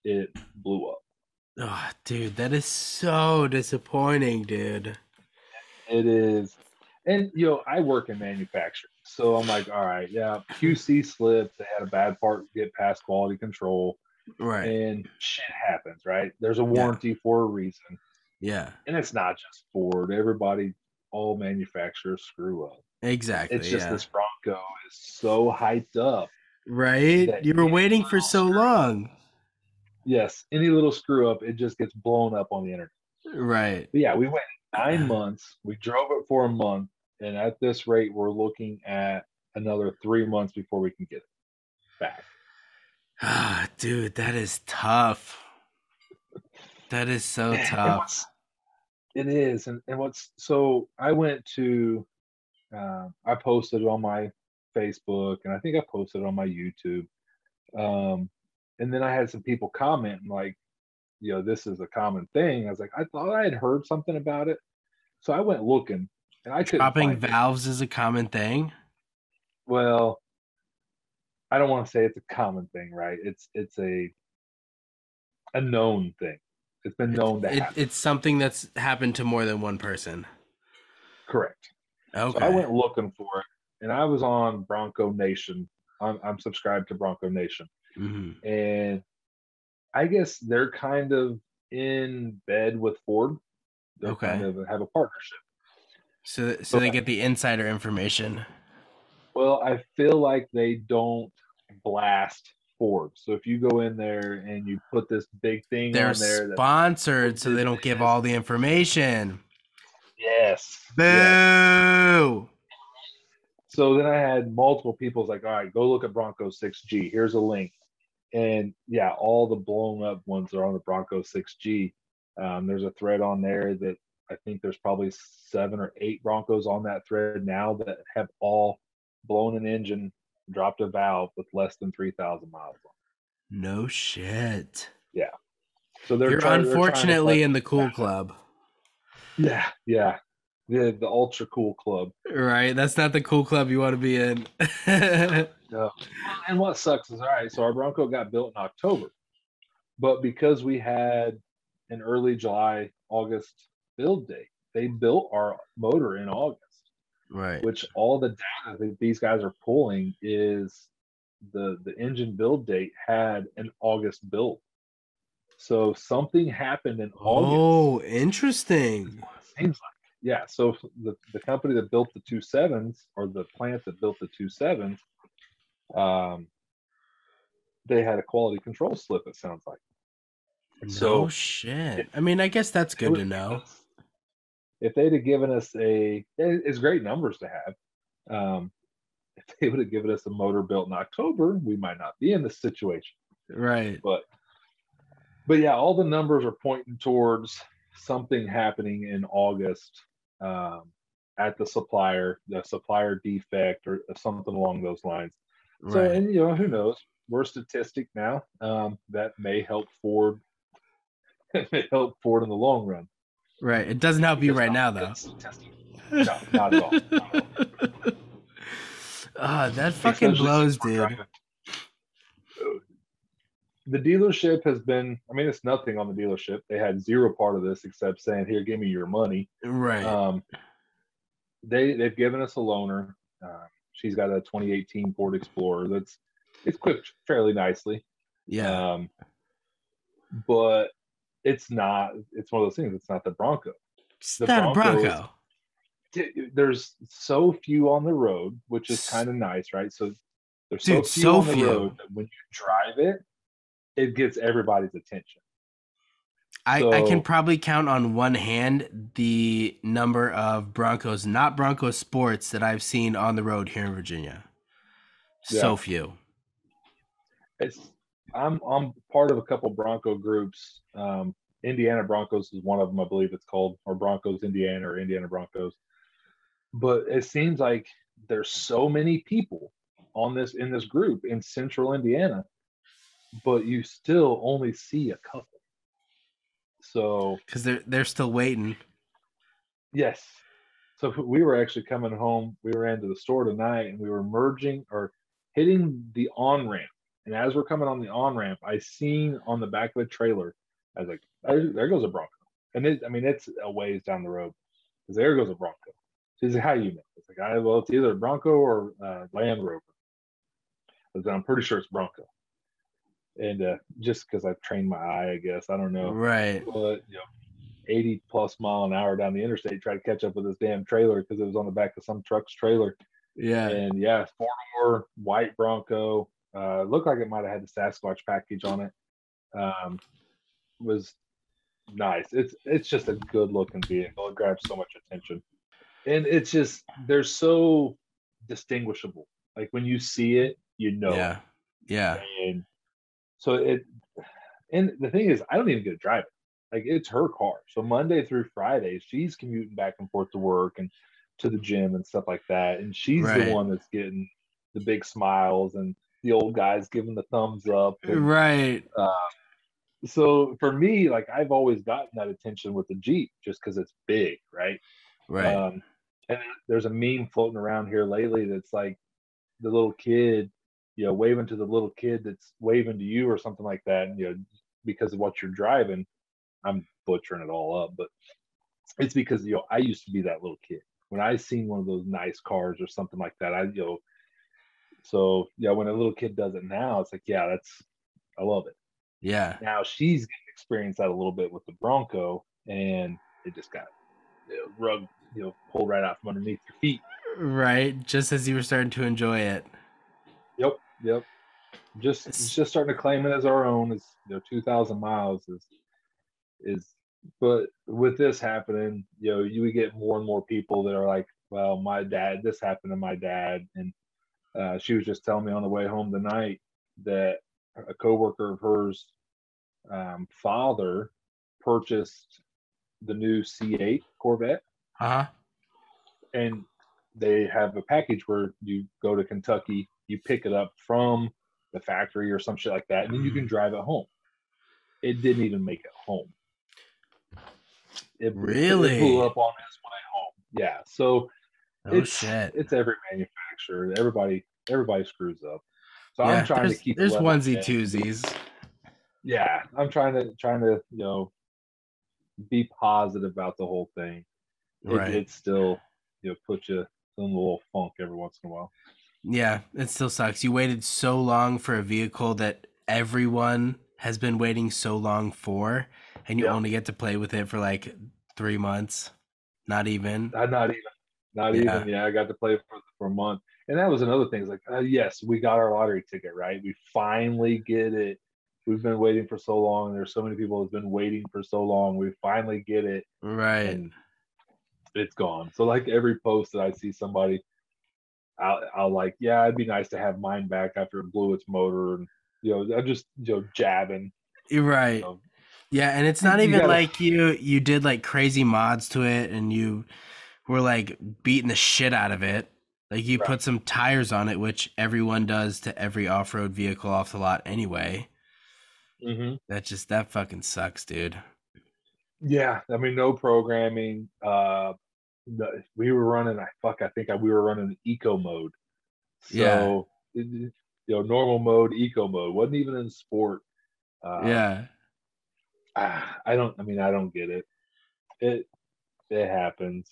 It blew up. Oh, dude, that is so disappointing, dude. It is. And, you know, I work in manufacturing. So I'm like, all right, yeah, QC slipped. They had a bad part get past quality control. Right. And shit happens, right? There's a warranty for a reason. Yeah. And it's not just Ford. Everybody, all manufacturers screw up. Exactly. It's just this Bronco is so hyped up. Right? You were waiting for so long. Yes. Any little screw up, it just gets blown up on the internet. Right. But yeah, we went 9 months. We drove it for a month, and at this rate, we're looking at another 3 months before we can get it back. Ah, dude, that is tough. That is so tough. It is, and what's so? I posted on my Facebook, and I think I posted on my YouTube. And then I had some people comment like, you know, this is a common thing. I was like, I thought I had heard something about it. So I went looking, and I couldn't find it. Dropping valves is a common thing? Well, I don't want to say it's a common thing, right? It's a known thing. It's been known to happen. It's something that's happened to more than one person. Correct. Okay. So I went looking for it, and I was on Bronco Nation. I'm subscribed to Bronco Nation. Mm-hmm. And I guess they're kind of in bed with Ford. They kind of have a partnership. So they get the insider information. Well, I feel like they don't blast Ford. So if you go in there and you put this big thing on there. They're sponsored, so they don't give all the information. Yes. Boo! Yes. So then I had multiple people like, all right, go look at Bronco 6G. Here's a link. And yeah, all the blown up ones are on the Bronco 6G. There's a thread on there that I think there's probably 7 or 8 Broncos on that thread now that have all blown an engine, dropped a valve with less than 3,000 miles on it. No shit. Yeah. So they're unfortunately in the cool club. Yeah. Yeah. The ultra cool club. Right. That's not the cool club you want to be in. No. And what sucks is, all right, so our Bronco got built in October, but because we had an early July, August build date, they built our motor in August. Right. Which all the data that these guys are pulling is the engine build date had an August build. So something happened in August. Oh, interesting. Seems like. Yeah. So the company that built the 2.7s, or the plant that built the 2.7s, they had a quality control slip, it sounds like. No shit. I mean, I guess that's good to know. If they'd have given us it's great numbers to have. If they would have given us a motor built in October, we might not be in this situation. Right. But yeah, all the numbers are pointing towards something happening in August at the supplier defect or something along those lines. Right. So, and you know, who knows? We're a statistic now. That may help Ford. It may help Ford in the long run. Right. It doesn't help you right now, though. No, not at all. That fucking blows, dude. The dealership has been, I mean, it's nothing on the dealership. They had zero part of this except saying, here, give me your money. Right. They've given us a loaner. She's got a 2018 Ford Explorer. It's equipped fairly nicely. Yeah. But it's one of those things. It's not the Bronco. It's not a Bronco. There's so few on the road, which is kind of nice, right? So there's so few on the road that when you drive it, it gets everybody's attention. I can probably count on one hand the number of Broncos, not Bronco Sports, that I've seen on the road here in Virginia. Yeah. So few. I'm part of a couple Bronco groups. Indiana Broncos is one of them, I believe it's called, or Broncos Indiana or Indiana Broncos. But it seems like there's so many people in this group in central Indiana, but you still only see a couple. So because they're still waiting. Yes. So we were actually coming home. We ran to the store tonight, and we were merging or hitting the on-ramp. And as we're coming on the on-ramp, I seen on the back of a trailer, I was like, there goes a Bronco. And it's a ways down the road. Because there goes a Bronco. She's like, how do you know? It's like, it's either a Bronco or Land Rover. I was like, I'm pretty sure it's Bronco. And just because I've trained my eye, I guess. I don't know. Right. But, you know, 80-plus mile an hour down the interstate, tried to catch up with this damn trailer because it was on the back of some truck's trailer. Yeah. And, yeah, 4-door, white Bronco. Looked like it might have had the Sasquatch package on it. Was nice. It's just a good looking vehicle. It grabs so much attention, and it's just they're so distinguishable. Like when you see it, you know. Yeah, yeah. And so and the thing is, I don't even get to drive it. Like it's her car. So Monday through Friday, she's commuting back and forth to work and to the gym and stuff like that, and she's the one that's getting the big smiles and the old guys giving the thumbs up. And, right. So for me, like, I've always gotten that attention with the Jeep just because it's big, right? Right. And there's a meme floating around here lately that's like the little kid, you know, waving to the little kid that's waving to you or something like that. And, you know, because of what you're driving, I'm butchering it all up, but it's because, you know, I used to be that little kid when I seen one of those nice cars or something like that. So yeah, when a little kid does it now, it's like, yeah, I love it. Yeah. Now she's getting to experience that a little bit with the Bronco, and it just got rug, pulled right out from underneath your feet. Right. Just as you were starting to enjoy it. Yep. Yep. Just starting to claim it as our own. It's 2,000 miles is, but with this happening, we get more and more people that are like, well, my dad, this happened to my dad. And she was just telling me on the way home tonight that a coworker of hers, father purchased the new C8 Corvette. Uh-huh. And they have a package where you go to Kentucky, you pick it up from the factory or some shit like that, and then you can drive it home. It didn't even make it home. It really blew up on his way home. Yeah. So it's every manufacturer. Everybody screws up. So yeah, I'm trying to keep. There's onesie twosies. Yeah, I'm trying to be positive about the whole thing. Right. It still puts you in a little funk every once in a while. Yeah, it still sucks. You waited so long for a vehicle that everyone has been waiting so long for, and you only get to play with it for like 3 months. Not even. Yeah, I got to play for a month. And that was another thing. It's like, yes, we got our lottery ticket, right? We finally get it. We've been waiting for so long. There's so many people who've been waiting for so long. We finally get it. Right. And it's gone. So like every post that I see somebody, I'll like, yeah, it'd be nice to have mine back after it blew its motor. And, I'm just, jabbing. You're right. Yeah. And it's not even like you did like crazy mods to it and you were like beating the shit out of it. Like you put some tires on it, which everyone does to every off-road vehicle off the lot anyway. Mm-hmm. That fucking sucks, dude. Yeah, I mean, no programming. We were running. We were running eco mode. So yeah. Normal mode, eco mode wasn't even in sport. Yeah. I don't get it. It happens.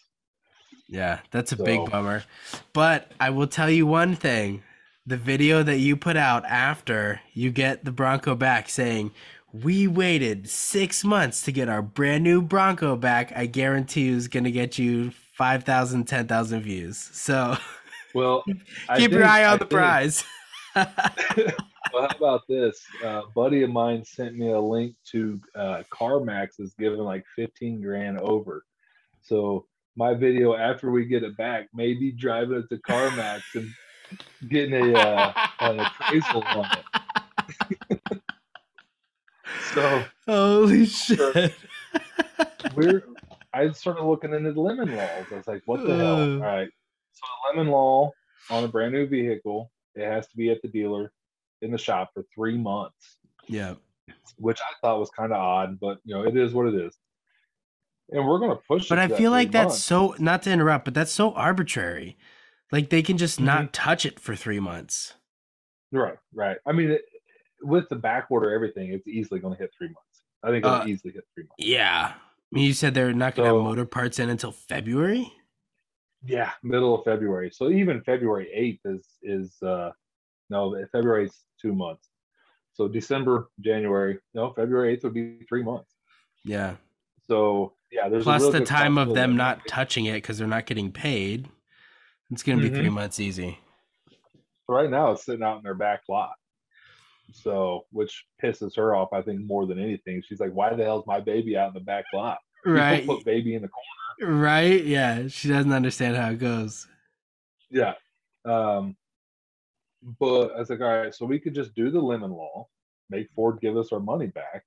Yeah, that's a big bummer. But I will tell you one thing. The video that you put out after you get the Bronco back saying, we waited 6 months to get our brand new Bronco back, I guarantee you is going to get you 5,000, 10,000 views. So keep your eye on the prize. Well, how about this? A buddy of mine sent me a link to CarMax is giving like 15 grand over. So my video after we get it back, maybe driving it to CarMax and getting an appraisal on it. So holy shit! I started looking into the lemon laws. I was like, what the hell? All right. So the lemon law on a brand new vehicle, it has to be at the dealer in the shop for 3 months. Yeah. Which I thought was kind of odd, but it is what it is. And we're going to push it. But I feel like that's so, not to interrupt, but that's so arbitrary. Like they can just not touch it for 3 months. Right. I mean, with the back order, everything, it's easily going to hit 3 months. I think it'll easily hit 3 months. Yeah. I mean, you said they're not going to have motor parts in until February? Yeah, middle of February. So even February 8th February 2 months. So December, January, February 8th would be 3 months. Yeah. So yeah, there's plus the time of them not touching it because they're not getting paid. It's going to be 3 months easy. Right now, it's sitting out in their back lot, so which pisses her off, I think, more than anything. She's like, "Why the hell is my baby out in the back lot? Right, people put baby in the corner." Right? Yeah, she doesn't understand how it goes. Yeah, but I was like, "All right, so we could just do the lemon law, make Ford give us our money back,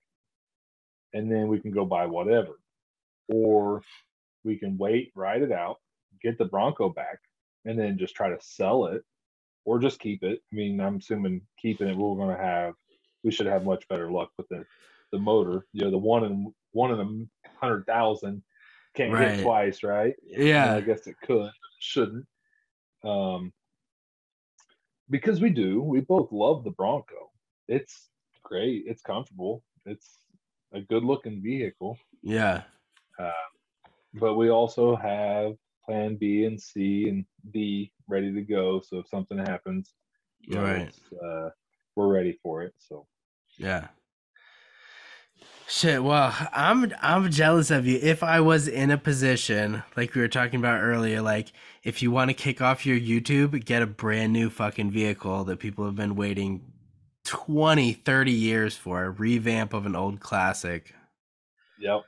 and then we can go buy whatever." Or we can wait, ride it out, get the Bronco back, and then just try to sell it or just keep it. I mean, I'm assuming keeping it, we're going to have, we should have much better luck with the motor. You know, the one in 100,000 can't right. hit twice, right? Yeah. I mean, I guess it could, but it shouldn't. Because we do, we both love the Bronco. It's great. It's comfortable. It's a good looking vehicle. Yeah. But we also have plan B and C and D ready to go. So if something happens, you know, right. We're ready for it. So yeah. Shit. Well, I'm jealous of you. If I was in a position like we were talking about earlier, like if you want to kick off your YouTube, get a brand new fucking vehicle that people have been waiting 20, 30 years for, a revamp of an old classic. Yep.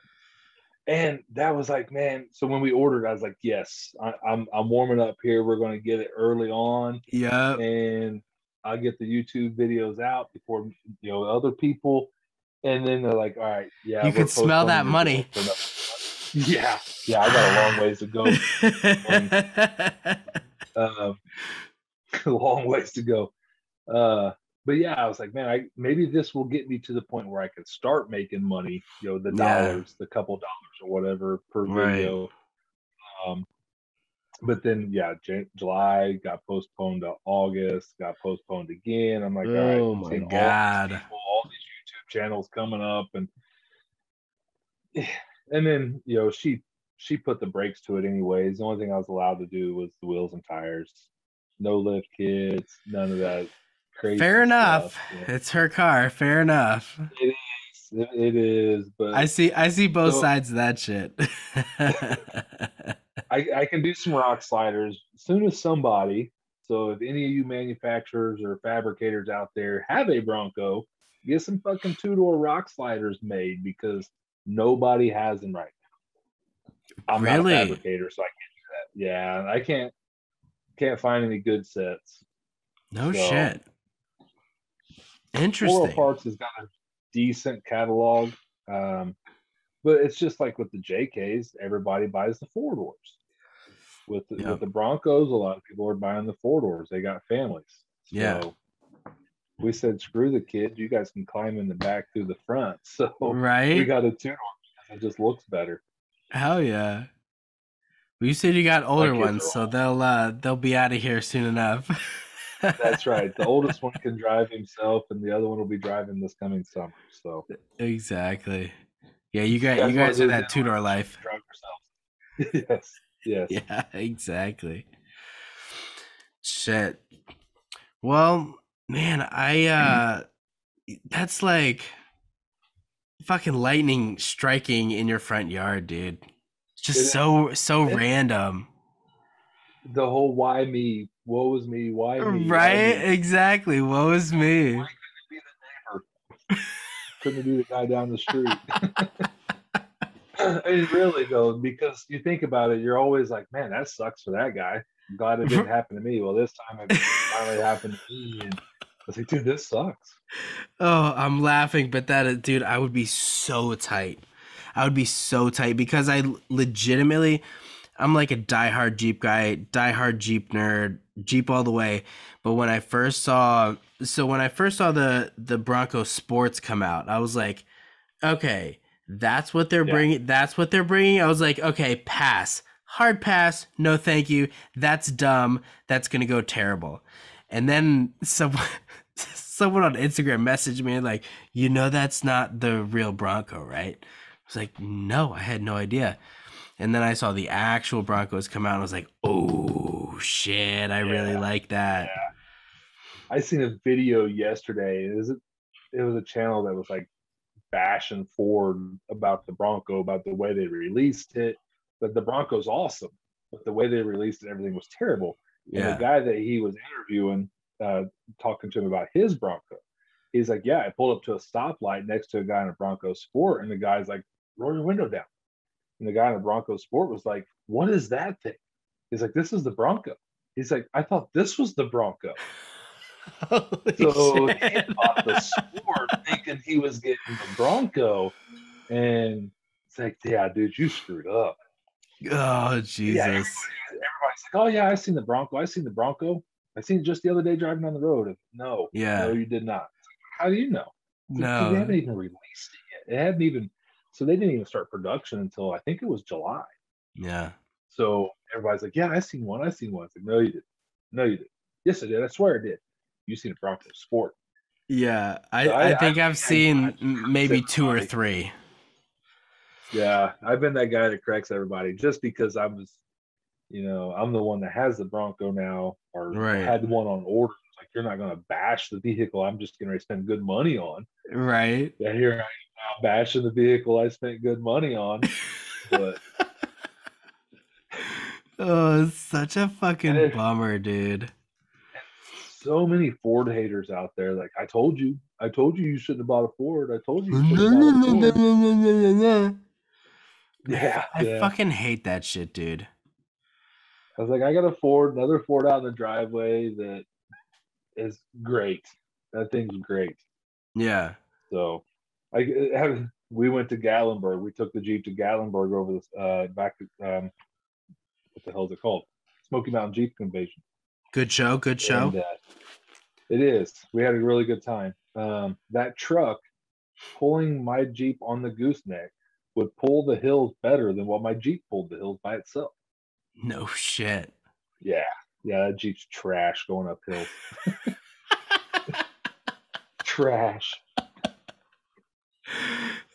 And that was like, man, so when we ordered, I was like, yes, I'm warming up here. We're going to get it early on. Yeah. And I'll get the YouTube videos out before, you know, other people. And then they're like, all right, yeah. You could smell that money. Yeah. Yeah, I got a long ways to go. Long ways to go. But yeah, I was like, man, maybe this will get me to the point where I can start making money, you know, the dollars, the couple dollars or whatever per video. But then, yeah, July got postponed to August, got postponed again. I'm like, all right, my God. All these YouTube channels coming up. And then, you know, she put the brakes to it anyways. The only thing I was allowed to do was the wheels and tires. No lift kits, none of that. Crazy fair enough stuff, yeah. It's her car, fair enough. It is But I see both sides of that shit. I can do some rock sliders as soon as somebody, so if any of you manufacturers or fabricators out there have a Bronco, get some fucking two-door rock sliders made, because nobody has them right now. I'm really? Not a fabricator, so I can't do that. Yeah, I can't find any good sets. No so, shit. Interesting. Parks has got a decent catalog, but it's just like with the JKs, everybody buys the four doors. With the Broncos, a lot of people are buying the four doors. They got families. So yeah. We said, screw the kids. You guys can climb in the back through the front. So right? We got a two-door. It just looks better. Hell yeah. Well, you said you got older ones, so they'll be out of here soon enough. That's right. The oldest one can drive himself, and the other one will be driving this coming summer. So exactly. Yeah, you guys are that two-door life. Drive yourself. Yes. Yeah, exactly. Shit. Well, man, I that's like fucking lightning striking in your front yard, dude. It's just so random. The whole why me, woe is me, why me? Right, why me? Exactly, woe is me. Why couldn't it be the neighbor? Couldn't it be the guy down the street? I mean, really though, because you think about it, you're always like, man, that sucks for that guy. I'm glad it didn't happen to me. Well, this time it finally happened to me, and I was like, dude, this sucks. Oh, I'm laughing, but dude, I would be so tight. I would be so tight, because I legitimately. I'm like a diehard Jeep guy, diehard Jeep nerd, Jeep all the way. But when I first saw the Bronco Sports come out, I was like, okay, that's what they're bringing. That's what they're bringing. I was like, okay, pass, hard pass. No, thank you. That's dumb. That's gonna go terrible. And then someone on Instagram messaged me like, you know, that's not the real Bronco, right? I was like, no, I had no idea. And then I saw the actual Broncos come out, and I was like, oh, shit, I really like that. Yeah. I seen a video yesterday. It was a channel that was, like, bashing Ford about the Bronco, about the way they released it. But the Bronco's awesome. But the way they released it, everything was terrible. Yeah. And the guy that he was interviewing, talking to him about his Bronco, he's like, yeah, I pulled up to a stoplight next to a guy in a Bronco Sport, and the guy's like, roll your window down. And the guy in the Bronco Sport was like, what is that thing? He's like, this is the Bronco. He's like, I thought this was the Bronco. Holy so shit. He bought the Sport thinking he was getting the Bronco. And it's like, yeah, dude, you screwed up. Oh, Jesus. Yeah, everybody's like, oh, yeah, I seen the Bronco. I seen it just the other day driving down the road. No, yeah, no, you did not. How do you know? No, they haven't even released it yet. It hadn't even, so they didn't even start production until I think it was July. Yeah. So everybody's like, yeah, I seen one. It's like, no, you didn't. No, you didn't. Yes, I did. I swear I did. You seen a Bronco Sport. Yeah, I think I've seen maybe two or three. Yeah, I've been that guy that corrects everybody just because I was, you know, I'm the one that has the Bronco now, or had one on order. It's like, you're not going to bash the vehicle I'm just going to spend good money on. Right. Yeah, here I am now bashing the vehicle I spent good money on. But oh, it's such a fucking bummer, dude. So many Ford haters out there. Like, I told you you shouldn't have bought a Ford. I told you you shouldn't have bought a Ford. Yeah. I fucking hate that shit, dude. I was like, I got a Ford, another Ford out in the driveway that is great. That thing's great. Yeah. So we went to Gatlinburg. We took the Jeep to Gatlinburg over this back to what the hell is it called? Smoky Mountain Jeep Invasion. Good show. And, it is. We had a really good time. That truck pulling my Jeep on the gooseneck would pull the hills better than what my Jeep pulled the hills by itself. No shit. Yeah. Yeah, that Jeep's trash going uphill. Trash.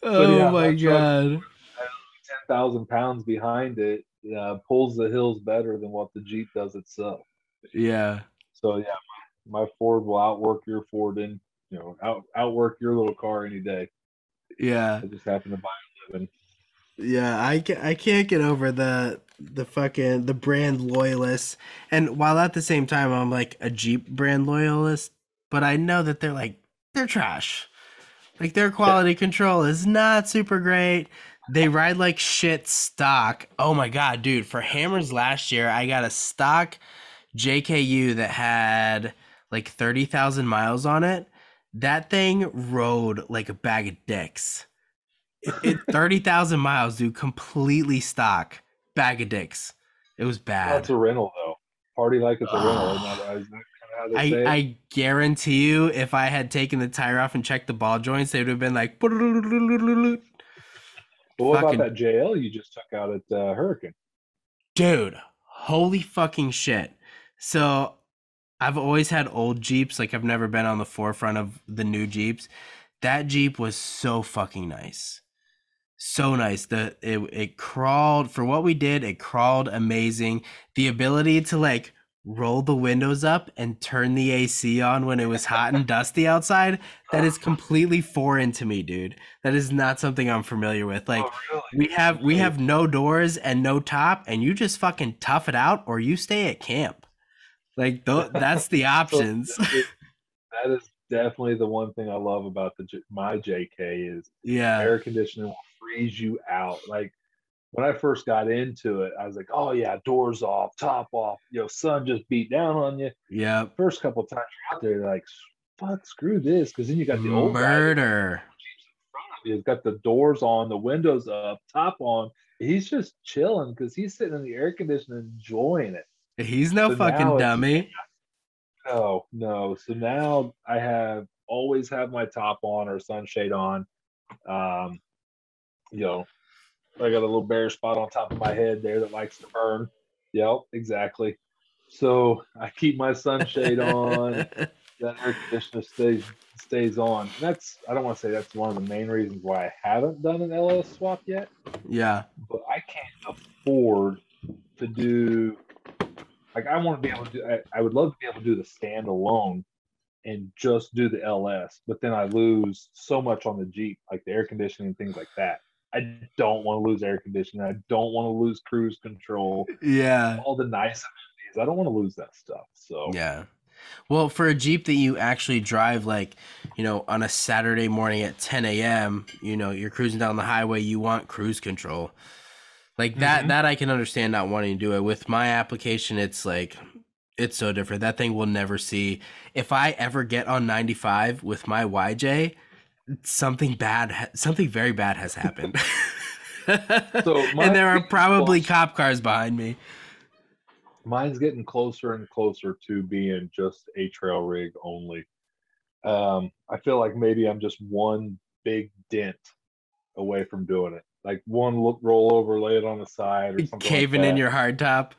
Oh, yeah, my God. 10,000 pounds behind it pulls the hills better than what the Jeep does itself. Yeah. So yeah, my Ford will outwork your Ford and outwork your little car any day. Yeah. I just happen to buy a living. Yeah, I can't get over the fucking the brand loyalists. And while at the same time I'm like a Jeep brand loyalist, but I know that they're trash. Like their quality control is not super great. They ride like shit stock. Oh my God, dude, for Hammers last year I got a stock JKU that had like 30,000 miles on it. That thing rode like a bag of dicks. 30,000 miles, dude, completely stock, bag of dicks. It was bad. That's a rental though. Party like it's a rental. I guarantee you, if I had taken the tire off and checked the ball joints, they would have been like. But what about that JL you just took out at Hurricane? Dude, holy fucking shit. So I've always had old Jeeps. Like I've never been on the forefront of the new Jeeps. That Jeep was so fucking nice. So nice. It crawled for what we did. It crawled amazing. The ability to like roll the windows up and turn the AC on when it was hot and dusty outside. That is completely foreign to me, dude. That is not something I'm familiar with. Like we have no doors and no top and you just fucking tough it out or you stay at camp. Like that's the options. That is definitely the one thing I love about my JK is air conditioning will freeze you out. Like when I first got into it, I was like, oh yeah, doors off, top off, sun just beat down on you. Yeah. First couple of times you're out there, you're like, fuck, screw this, because then you got the old murder. He's got the doors on, the windows up, top on. He's just chilling because he's sitting in the air conditioner enjoying it. He's no fucking dummy. No. So now I always have my top on or sunshade on. I got a little bare spot on top of my head there that likes to burn. Yep, exactly. So I keep my sunshade on. That air conditioner stays on. I don't want to say that's one of the main reasons why I haven't done an LS swap yet. Yeah. But I can't afford to do. Like I want to be able to do, I would love to be able to do the standalone and just do the LS, but then I lose so much on the Jeep, like the air conditioning and things like that. I don't want to lose air conditioning. I don't want to lose cruise control. Yeah. All the nice amenities. I don't want to lose that stuff. So yeah. Well, for a Jeep that you actually drive, like, on a Saturday morning at 10 a.m., you're cruising down the highway, you want cruise control. Like that, mm-hmm. That I can understand not wanting to do it. With my application, it's like, it's so different. That thing will never see. If I ever get on 95 with my YJ, something very bad has happened. And there are probably cop cars behind me. mine's getting closer and closer to being just a trail rig only. I feel like maybe I'm just one big dent away from doing it. Like one look, roll over, lay it on the side or something. Caving like in your hard top.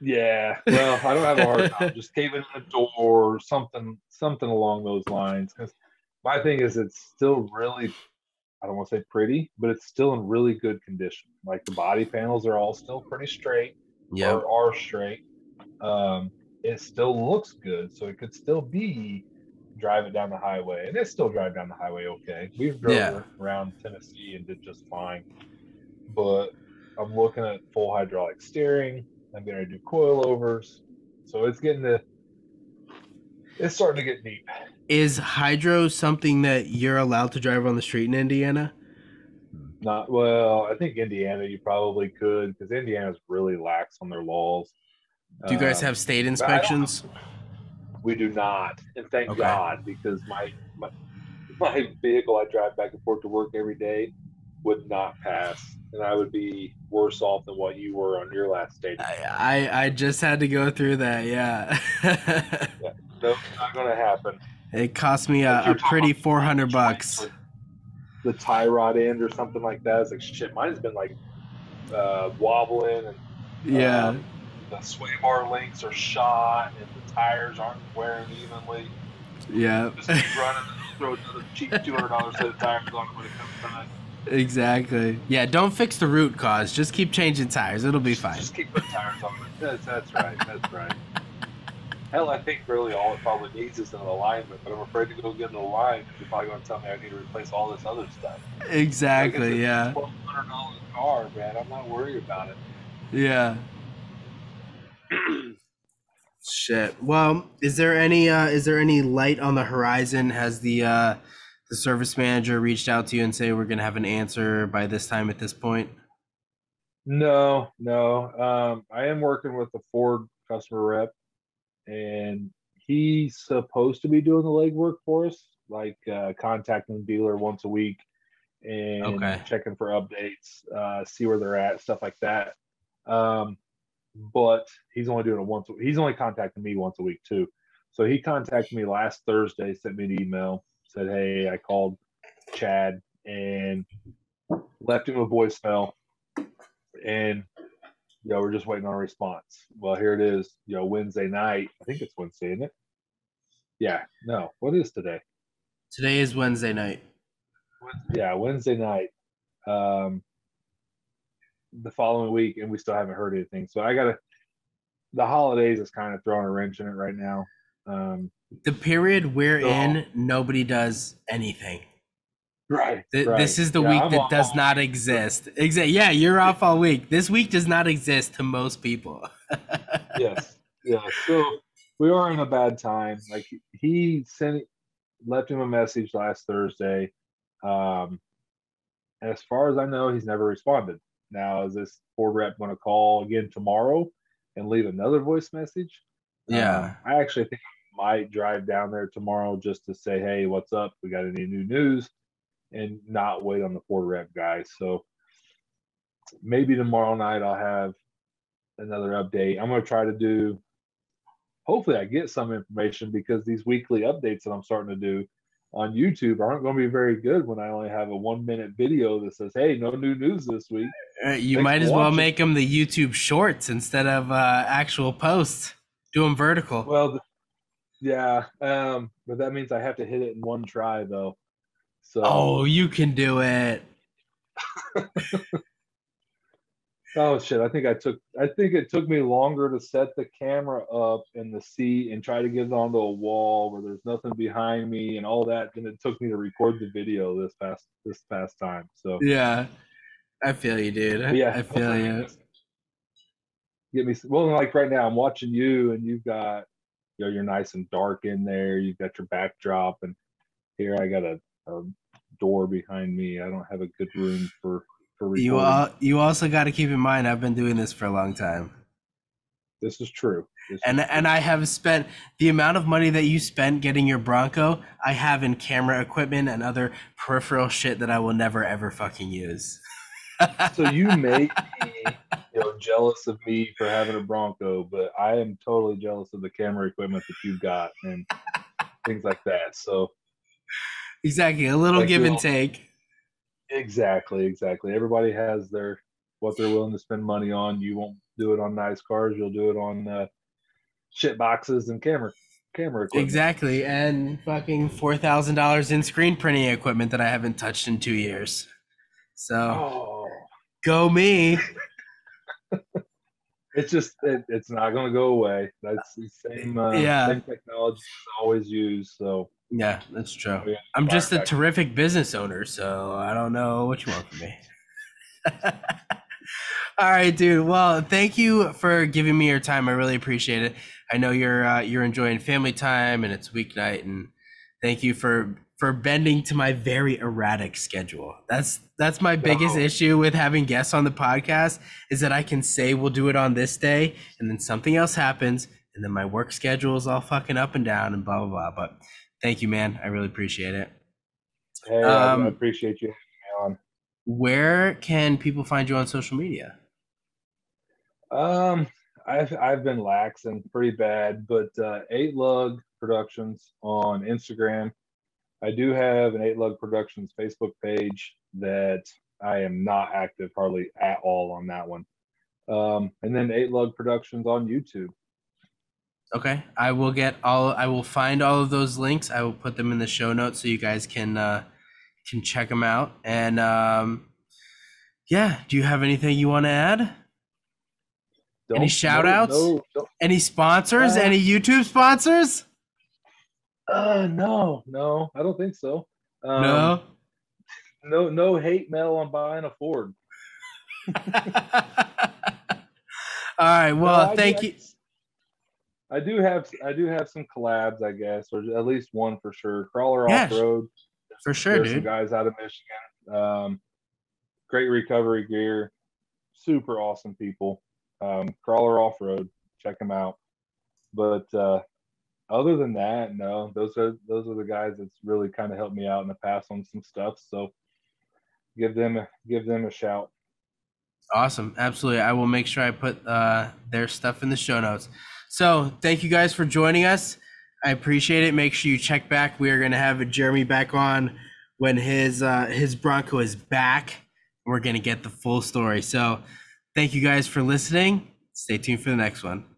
Yeah. Well, I don't have a hard top. Just caving in the door or something along those lines. Because my thing is, it's still really, I don't want to say pretty, but it's still in really good condition. Like the body panels are all still pretty straight. Yeah. Or are straight. It still looks good. So it could still be drive it down the highway, and they still drive down the highway okay. We've drove around Tennessee and did just fine. But I'm looking at full hydraulic steering. I'm going to do coilovers. So it's getting to, it's starting to get deep. Is hydro something that you're allowed to drive on the street in Indiana? Not, well, I think Indiana you probably could, because Indiana's really lax on their laws. Do you guys have state inspections? We do not, and thank God, because my vehicle I drive back and forth to work every day would not pass, and I would be worse off than what you were on your last state. I just had to go through that, yeah. No, it's not going to happen. It cost me a pretty $400. The tie rod end or something like that. It's like, shit, mine's been like wobbling, and the sway bar links are shot, and the tires aren't wearing evenly. Yeah. Just keep running and throw another cheap $200 set of tires on it when it comes time. Exactly. Yeah, don't fix the root cause. Just keep changing tires. It'll be fine. Just keep putting tires on it. That's right. That's right. Hell, I think really all it probably needs is an alignment, but I'm afraid to go get an alignment. You're probably going to tell me I need to replace all this other stuff. Exactly, like yeah. $1,200 car, man. I'm not worried about it. Yeah. Shit. Well, is there any light on the horizon? Has the service manager reached out to you and say we're going to have an answer by this time at this point? No. I am working with the Ford customer rep, and he's supposed to be doing the legwork for us, like contacting the dealer once a week and checking for updates, see where they're at, stuff like that. But he's only doing it once. He's only contacting me once a week too. So he contacted me last Thursday, sent me an email, said, "Hey, I called Chad and left him a voicemail, and we're just waiting on a response." Well, here it is. Wednesday night. I think it's Wednesday, isn't it? Yeah. No. What is today? Today is Wednesday night. Yeah, Wednesday night. The following week, and we still haven't heard anything. So the holidays is kind of throwing a wrench in it right now. The period we're in, nobody does anything. Right. This is the week that does not exist. Exactly. Yeah, you're off all week. This week does not exist to most people. Yes. Yeah. So we are in a bad time. Like he left him a message last Thursday. And as far as I know, he's never responded. Now, is this Ford rep going to call again tomorrow and leave another voice message? Yeah. I actually think I might drive down there tomorrow just to say, hey, what's up? We got any new news? And not wait on the Ford rep guys. So maybe tomorrow night I'll have another update. I'm going to try to do, hopefully I get some information, because these weekly updates that I'm starting to do on YouTube aren't going to be very good when I only have a 1-minute video that says, hey, no new news this week. You might as well make them the YouTube shorts instead of actual posts. Do them vertical. Well, yeah. But that means I have to hit it in one try, though. So. Oh, you can do it. Oh, shit. I think it took me longer to set the camera up in the seat and try to get it onto a wall where there's nothing behind me and all that than it took me to record the video this past time. So yeah, I feel you, dude. I feel you. Like right now I'm watching you, and you've got, you're nice and dark in there. You've got your backdrop, and here I got a door behind me. I don't have a good room for recording. You also got to keep in mind, I've been doing this for a long time. This is true. And I have spent the amount of money that you spent getting your Bronco, I have in camera equipment and other peripheral shit that I will never ever fucking use. So you make me you know, jealous of me for having a Bronco, but I am totally jealous of the camera equipment that you've got and things like that. So exactly, a little like, give and take. Exactly. Everybody has their what they're willing to spend money on. You won't do it on nice cars. You'll do it on shit boxes and camera equipment. Exactly, and fucking $4,000 in screen printing equipment that I haven't touched in 2 years. So Go me. It's just it's not going to go away. That's the same technology I always use. So yeah, that's true. Yeah, I'm just a terrific business owner, so I don't know what you want from me. All right, dude. Well, thank you for giving me your time. I really appreciate it. I know you're enjoying family time and it's weeknight, and thank you for bending to my very erratic schedule. That's my biggest issue with having guests on the podcast, is that I can say we'll do it on this day, and then something else happens, and then my work schedule is all fucking up and down and blah, blah, blah. But thank you, man. I really appreciate it. Hey, I appreciate you having me on. Where can people find you on social media? I've been laxing pretty bad, but 8 Lug Productions on Instagram. I do have an 8 Lug Productions Facebook page that I am not active hardly at all on that one. And then 8 Lug Productions on YouTube. Okay. I will find all of those links. I will put them in the show notes so you guys can check them out. And do you have anything you want to add? Any shout outs? No. Any sponsors? Any YouTube sponsors? No, I don't think so. No hate mail on buying a Ford. All right. Well, thank you. I do have some collabs, I guess, or at least one for sure. Crawler Off Road. For sure. There's some guys out of Michigan. Great recovery gear. Super awesome people. Crawler Off Road. Check them out. But, other than that, no, those are the guys that's really kind of helped me out in the past on some stuff. So give them a shout. Awesome. Absolutely. I will make sure I put their stuff in the show notes. So thank you guys for joining us. I appreciate it. Make sure you check back. We are going to have Jeremy back on when his Bronco is back. We're going to get the full story. So thank you guys for listening. Stay tuned for the next one.